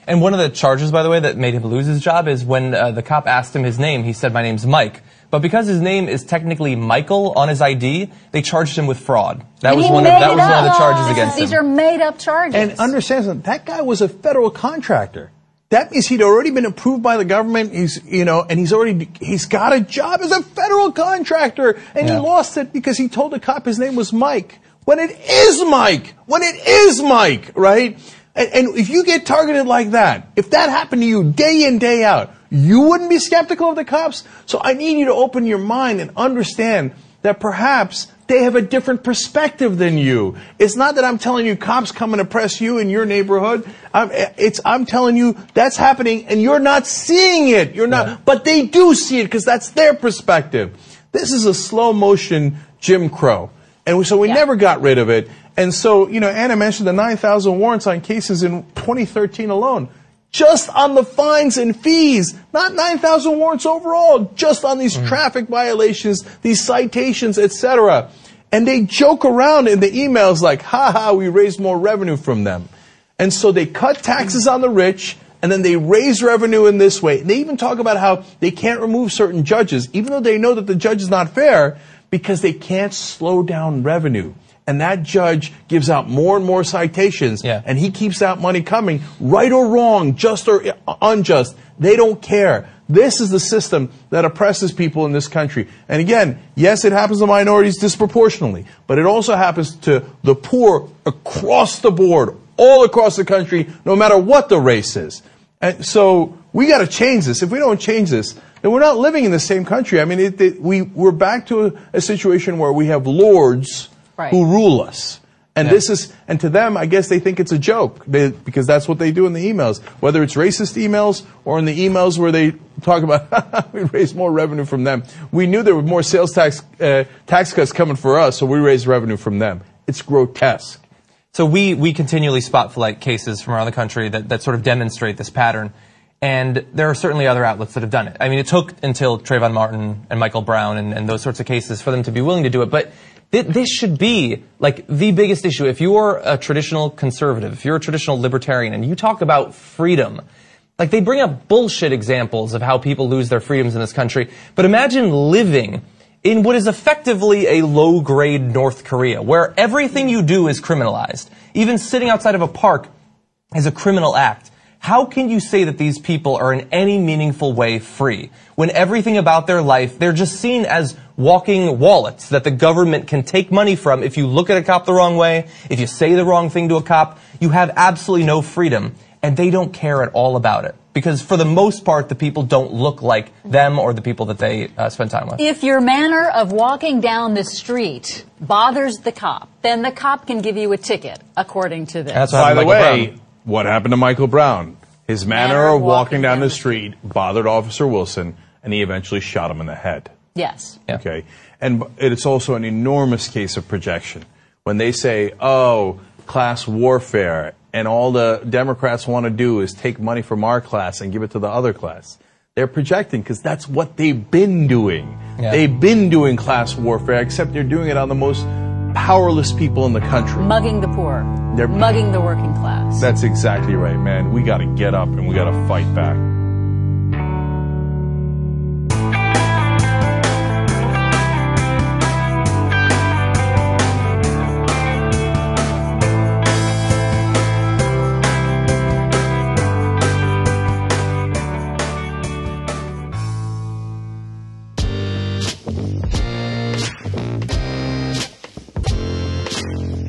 And one of the charges, by the way, that made him lose his job is when uh, the cop asked him his name, he said, my name's Mike. But because his name is technically Michael on his I D, they charged him with fraud. That and was one of that was one of the charges against him. These are made-up charges. And understand something, that guy was a federal contractor. That means he'd already been approved by the government. He's, you know, and he's already, he's got a job as a federal contractor. And yeah. he lost it because he told the cop his name was Mike. When it is Mike! When it is Mike, right? And if you get targeted like that, if that happened to you day in, day out, You wouldn't be skeptical of the cops? So I need you to open your mind and understand that perhaps they have a different perspective than you. It's not that I'm telling you cops come and oppress you in your neighborhood. I'm, it's, I'm telling you that's happening and you're not seeing it. You're not, yeah. But they do see it because that's their perspective. This is a slow motion Jim Crow. And so we yeah. never got rid of it. And so, you know, Anna mentioned the nine thousand warrants on cases in twenty thirteen alone. Just on the fines and fees, not nine thousand warrants overall, just on these mm-hmm. traffic violations, these citations, et cetera. And they joke around in the emails like, ha ha, we raised more revenue from them. And so they cut taxes on the rich, and then they raise revenue in this way. And they even talk about how they can't remove certain judges, even though they know that the judge is not fair, because they can't slow down revenue. And that judge gives out more and more citations, yeah. and he keeps that money coming, right or wrong, just or unjust. They don't care. This is the system that oppresses people in this country. And again, yes, it happens to minorities disproportionately, but it also happens to the poor across the board, all across the country, no matter what the race is. And so we got to change this. If we don't change this, then we're not living in the same country. I mean, it, it, we, we're back to a, a situation where we have lords... Right. Who rule us. And yeah. this is, and to them, I guess they think it's a joke, they, because that's what they do in the emails, whether it's racist emails or in the emails where they talk about, we raised more revenue from them. We knew there were more sales tax, uh, tax cuts coming for us, so we raised revenue from them. It's grotesque. So we, we continually spotlight cases from around the country that, that sort of demonstrate this pattern. And there are certainly other outlets that have done it. I mean, it took until Trayvon Martin and Michael Brown and, and those sorts of cases for them to be willing to do it. But this should be, like, the biggest issue. If you are a traditional conservative, if you're a traditional libertarian, and you talk about freedom, like, they bring up bullshit examples of how people lose their freedoms in this country. But imagine living in what is effectively a low-grade North Korea, where everything you do is criminalized. Even sitting outside of a park is a criminal act. How can you say that these people are in any meaningful way free when everything about their life, they're just seen as walking wallets that the government can take money from? If you look at a cop the wrong way, if you say the wrong thing to a cop, you have absolutely no freedom, and they don't care at all about it. Because for the most part, the people don't look like them or the people that they uh, spend time with. If your manner of walking down the street bothers the cop, then the cop can give you a ticket, according to this. That's By the way... Brown. What happened to Michael Brown? His manner, manner of walking, walking down, down the street bothered Officer Wilson, and he eventually shot him in the head. Yes. Yeah. Okay. And it's also an enormous case of projection. When they say, oh, class warfare, and all the Democrats want to do is take money from our class and give it to the other class. They're projecting because that's what they've been doing. Yeah. They've been doing class warfare, except they're doing it on the most powerless people in the country. Mugging the poor. They're mugging the working class. That's exactly right, man. We got to get up and we got to fight back.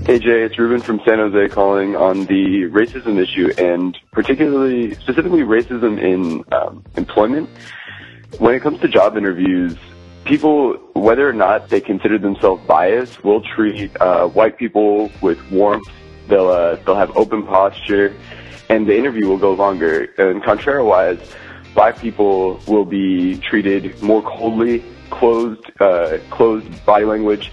Hey Jay, it's Ruben from San Jose calling on the racism issue, and particularly, specifically racism in um, employment. When it comes to job interviews, people, whether or not they consider themselves biased, will treat uh, white people with warmth. They'll uh, they'll have open posture, and the interview will go longer. And contrariwise, black people will be treated more coldly, closed, uh, closed body language.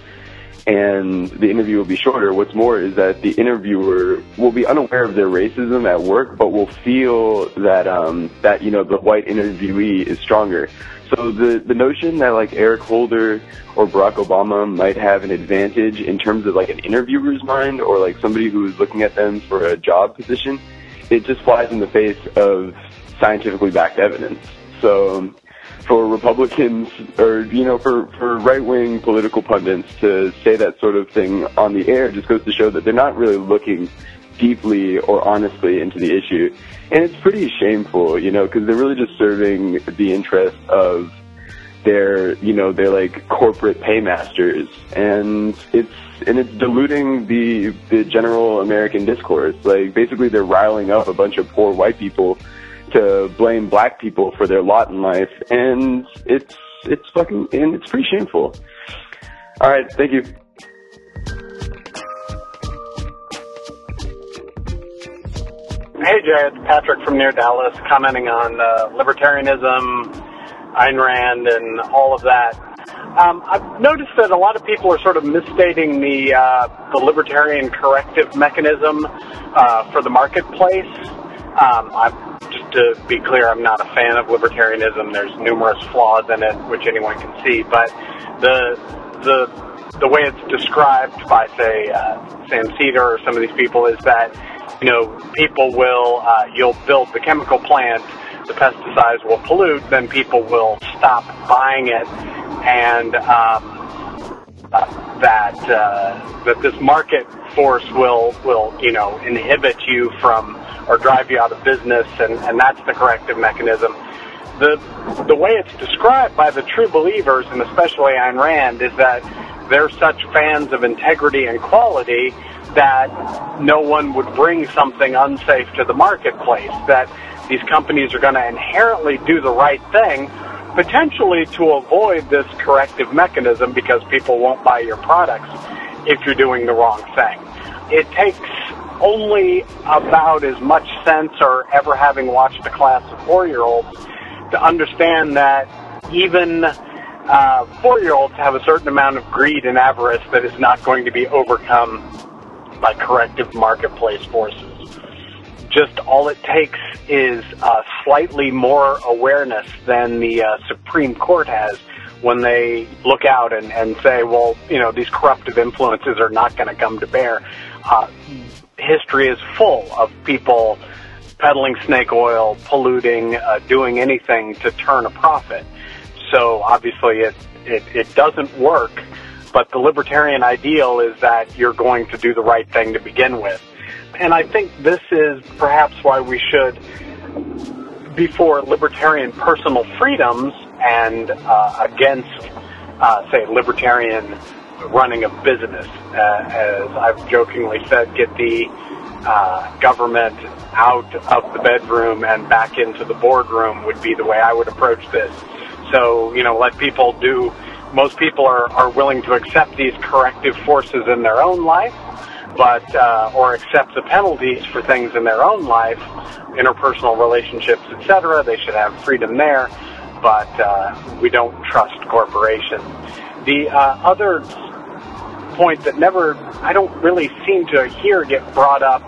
And the interview will be shorter. What's more is that the interviewer will be unaware of their racism at work, but will feel that, um, that, you know, the white interviewee is stronger. So the, the notion that, like, Eric Holder or Barack Obama might have an advantage in terms of, like, an interviewer's mind or, like, somebody who is looking at them for a job position, it just flies in the face of scientifically backed evidence. So... for Republicans or, you know, for, for right-wing political pundits to say that sort of thing on the air just goes to show that they're not really looking deeply or honestly into the issue. And it's pretty shameful, you know, because they're really just serving the interest of their, you know, their, like, corporate paymasters. And it's, and it's diluting the, the general American discourse. Like, basically they're riling up a bunch of poor white people to blame black people for their lot in life, and it's it's fucking and it's pretty shameful. All right, thank you. Hey Jay, it's Patrick from near Dallas, commenting on uh, libertarianism, Ayn Rand, and all of that. Um, I've noticed that a lot of people are sort of misstating the uh, the libertarian corrective mechanism uh, for the marketplace. Um, I'm, just to be clear, I'm not a fan of libertarianism. There's numerous flaws in it, which anyone can see. But the the the way it's described by, say, uh, Sam Cedar or some of these people is that, you know, people will, uh, you'll build the chemical plant, the pesticides will pollute, then people will stop buying it, and um, uh, that uh, that this market force will, will, you know, inhibit you from, or drive you out of business, and, and that's the corrective mechanism. The, the way it's described by the true believers, and especially Ayn Rand, is that they're such fans of integrity and quality that no one would bring something unsafe to the marketplace, that these companies are going to inherently do the right thing, potentially to avoid this corrective mechanism because people won't buy your products if you're doing the wrong thing. It takes only about as much sense, or ever having watched a class of four-year-olds, to understand that even uh, four-year-olds have a certain amount of greed and avarice that is not going to be overcome by corrective marketplace forces. Just all it takes is uh, slightly more awareness than the uh, Supreme Court has when they look out and, and say, well, you know, these corruptive influences are not going to come to bear. Uh, history is full of people peddling snake oil, polluting, uh, doing anything to turn a profit. So obviously it, it, it doesn't work. But the libertarian ideal is that you're going to do the right thing to begin with. And I think this is perhaps why we should, before libertarian personal freedoms and uh, against, uh, say, libertarian running a business, uh, as I've jokingly said, get the uh, government out of the bedroom and back into the boardroom would be the way I would approach this. So, you know, let people do... Most people are, are willing to accept these corrective forces in their own life, but uh, or accept the penalties for things in their own life, interpersonal relationships, et cetera. They should have freedom there, but uh, we don't trust corporations. The uh, other point that never, I don't really seem to hear get brought up,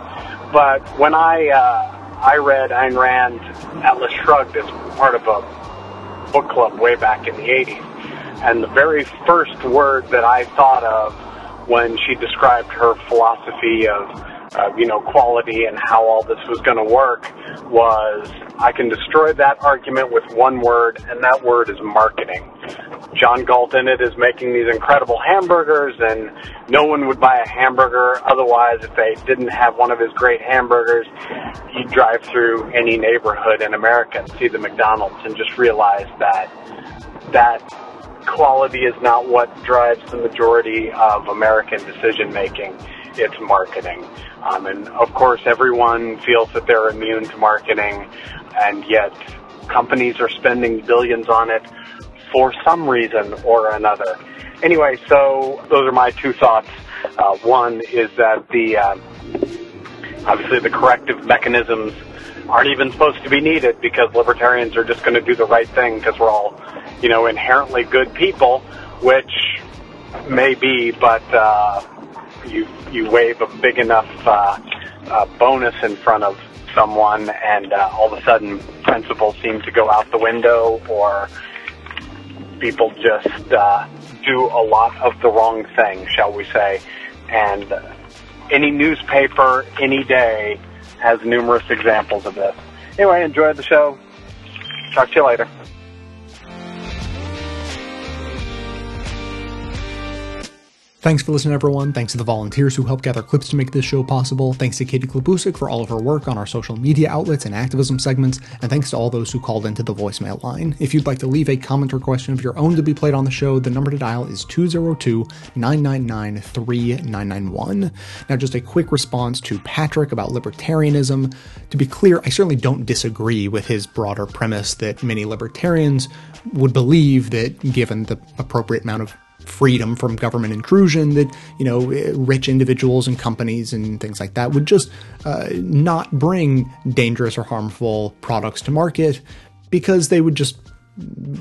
but when I uh, I read Ayn Rand's Atlas Shrugged as part of a book club way back in the eighties. And the very first word that I thought of when she described her philosophy of, uh, you know, quality and how all this was going to work was, I can destroy that argument with one word, and that word is marketing. John Galt in it is making these incredible hamburgers, and no one would buy a hamburger otherwise if they didn't have one of his great hamburgers. You'd drive through any neighborhood in America and see the McDonald's and just realize that that... quality is not what drives the majority of American decision-making. It's marketing. Um, and, of course, everyone feels that they're immune to marketing, and yet companies are spending billions on it for some reason or another. Anyway, so those are my two thoughts. Uh, one is that the uh, obviously the corrective mechanisms aren't even supposed to be needed because libertarians are just going to do the right thing because we're all, you know, inherently good people, which may be, but uh, you you wave a big enough uh, uh, bonus in front of someone, and uh, all of a sudden principles seem to go out the window, or people just uh, do a lot of the wrong thing, shall we say. And any newspaper, any day, has numerous examples of this. Anyway, enjoy the show. Talk to you later. Thanks for listening, everyone. Thanks to the volunteers who helped gather clips to make this show possible. Thanks to Katie Klebusik for all of her work on our social media outlets and activism segments. And thanks to all those who called into the voicemail line. If you'd like to leave a comment or question of your own to be played on the show, the number to dial is two zero two, nine nine nine, three nine nine one. Now, just a quick response to Patrick about libertarianism. To be clear, I certainly don't disagree with his broader premise that many libertarians would believe that given the appropriate amount of freedom from government intrusion, that, you know, rich individuals and companies and things like that would just uh, not bring dangerous or harmful products to market because they would just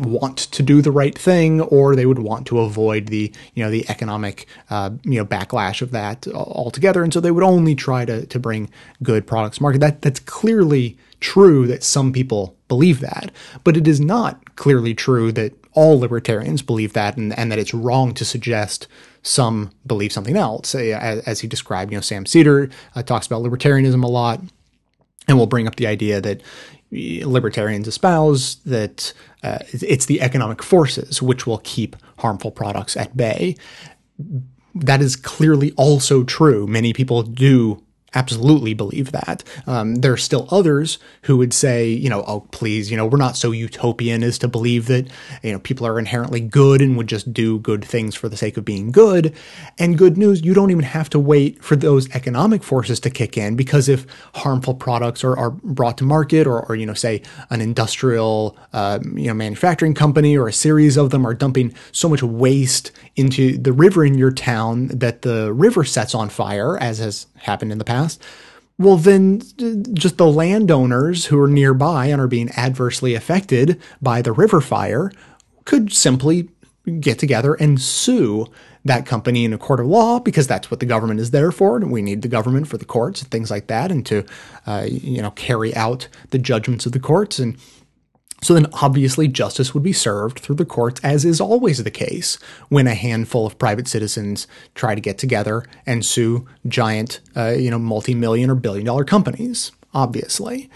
want to do the right thing, or they would want to avoid the, you know, the economic, uh, you know, backlash of that altogether. And so they would only try to, to bring good products to market. That that's clearly true that some people believe that, but it is not clearly true that all libertarians believe that, and, and that it's wrong to suggest some believe something else. As, as he described, you know, Sam Cedar uh, talks about libertarianism a lot, and we'll bring up the idea that libertarians espouse that uh, it's the economic forces which will keep harmful products at bay. That is clearly also true. Many people do absolutely believe that. Um, there are still others who would say, you know, oh, please, you know, we're not so utopian as to believe that, you know, people are inherently good and would just do good things for the sake of being good. And good news, you don't even have to wait for those economic forces to kick in, because if harmful products are, are brought to market, or, or, you know, say an industrial, uh, you know, manufacturing company or a series of them are dumping so much waste into the river in your town that the river sets on fire, as has happened in the past, well, then just the landowners who are nearby and are being adversely affected by the river fire could simply get together and sue that company in a court of law, because that's what the government is there for. And we need the government for the courts and things like that, and to, uh, you know, carry out the judgments of the courts. And so then obviously justice would be served through the courts, as is always the case when a handful of private citizens try to get together and sue giant, uh, you know, multi-million or billion dollar companies, obviously.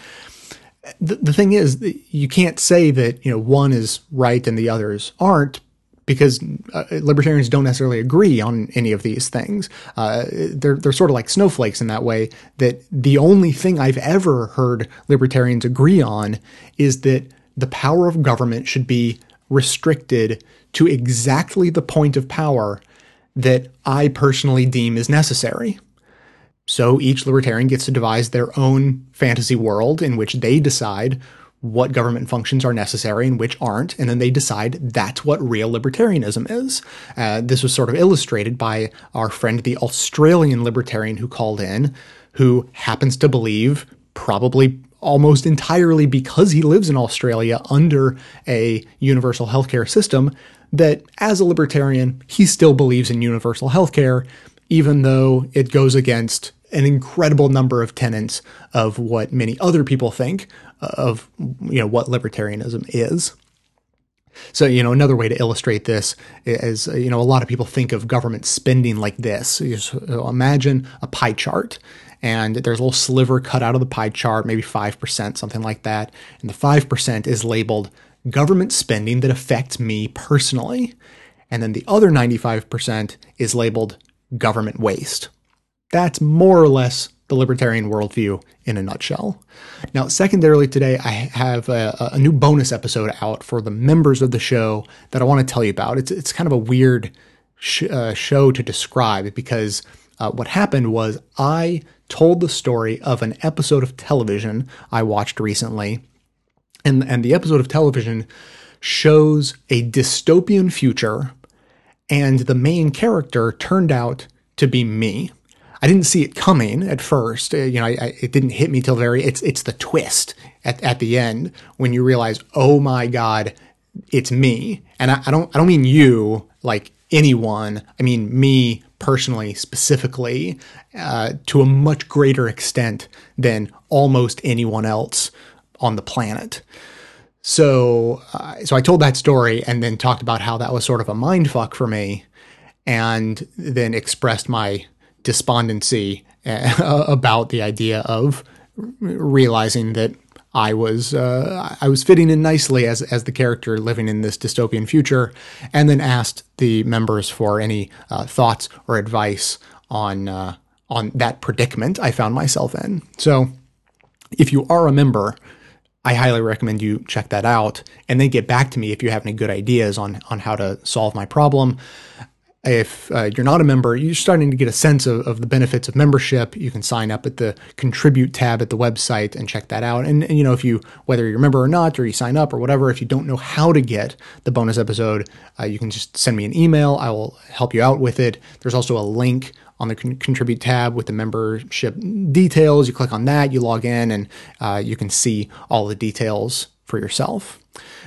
The, the thing is, you can't say that, you know, one is right and the others aren't, because uh, libertarians don't necessarily agree on any of these things. Uh, they're, they're sort of like snowflakes in that way, that the only thing I've ever heard libertarians agree on is that the power of government should be restricted to exactly the point of power that I personally deem is necessary. So each libertarian gets to devise their own fantasy world in which they decide what government functions are necessary and which aren't, and then they decide that's what real libertarianism is. Uh, this was sort of illustrated by our friend, the Australian libertarian who called in, who happens to believe, probably almost entirely because he lives in Australia under a universal healthcare system, that as a libertarian, he still believes in universal healthcare, even though it goes against an incredible number of tenets of what many other people think of, you know, what libertarianism is. So, you know, another way to illustrate this is, you know, a lot of people think of government spending like this. You just imagine a pie chart, and there's a little sliver cut out of the pie chart, maybe five percent, something like that. And the five percent is labeled government spending that affects me personally. And then the other ninety-five percent is labeled government waste. That's more or less the libertarian worldview in a nutshell. Now, secondarily today, I have a, a new bonus episode out for the members of the show that I want to tell you about. It's, it's kind of a weird sh- uh, show to describe, because uh, what happened was I told the story of an episode of television I watched recently. And, and the episode of television shows a dystopian future, and the main character turned out to be me. I didn't see it coming at first. Uh, you know, I, I, it didn't hit me till very, it's, it's the twist at, at the end when you realize, oh my God, it's me. And I, I don't, I don't mean you, like anyone. I mean me personally, specifically, uh, to a much greater extent than almost anyone else on the planet. So, uh, so I told that story and then talked about how that was sort of a mindfuck for me, and then expressed my despondency about the idea of realizing that I was uh, I was fitting in nicely as as the character living in this dystopian future, and then asked the members for any uh, thoughts or advice on uh, on that predicament I found myself in. So if you are a member, I highly recommend you check that out, and then get back to me if you have any good ideas on on how to solve my problem. If uh, you're not a member, you're starting to get a sense of, of the benefits of membership. You can sign up at the contribute tab at the website and check that out. And, and, you know, if you, whether you're a member or not, or you sign up or whatever, if you don't know how to get the bonus episode, uh, you can just send me an email. I will help you out with it. There's also a link on the con- contribute tab with the membership details. You click on that, you log in, and uh, you can see all the details for yourself.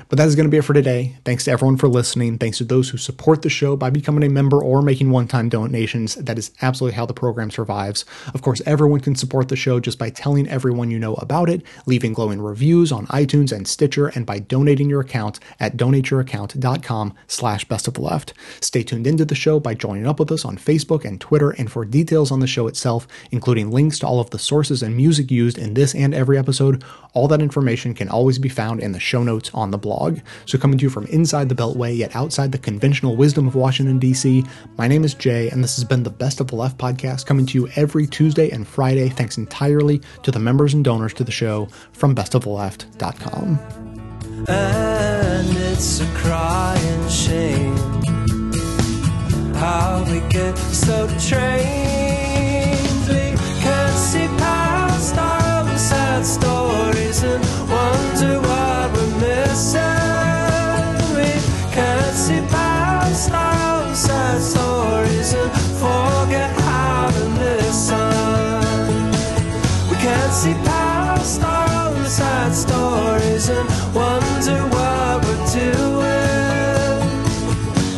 But that is going to be it for today. Thanks to everyone for listening. Thanks to those who support the show by becoming a member or making one-time donations. That is absolutely how the program survives. Of course, everyone can support the show just by telling everyone you know about it, leaving glowing reviews on iTunes and Stitcher, and by donating your account at donate your account dot com slash best of the left. Stay tuned into the show by joining up with us on Facebook and Twitter, and for details on the show itself, including links to all of the sources and music used in this and every episode, all that information can always be found in the show notes on the blog. So coming to you from inside the Beltway, yet outside the conventional wisdom of Washington, D C, my name is Jay, and this has been the Best of the Left podcast, coming to you every Tuesday and Friday, thanks entirely to the members and donors to the show from best of the left dot com. And it's a crying shame how we get so trained we can't see past our own sad stories and wonder what we're missing. Sad stories and forget how to listen. We can't see past our own sad stories and wonder what we're doing.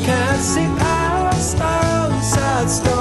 Can't see past our own sad stories.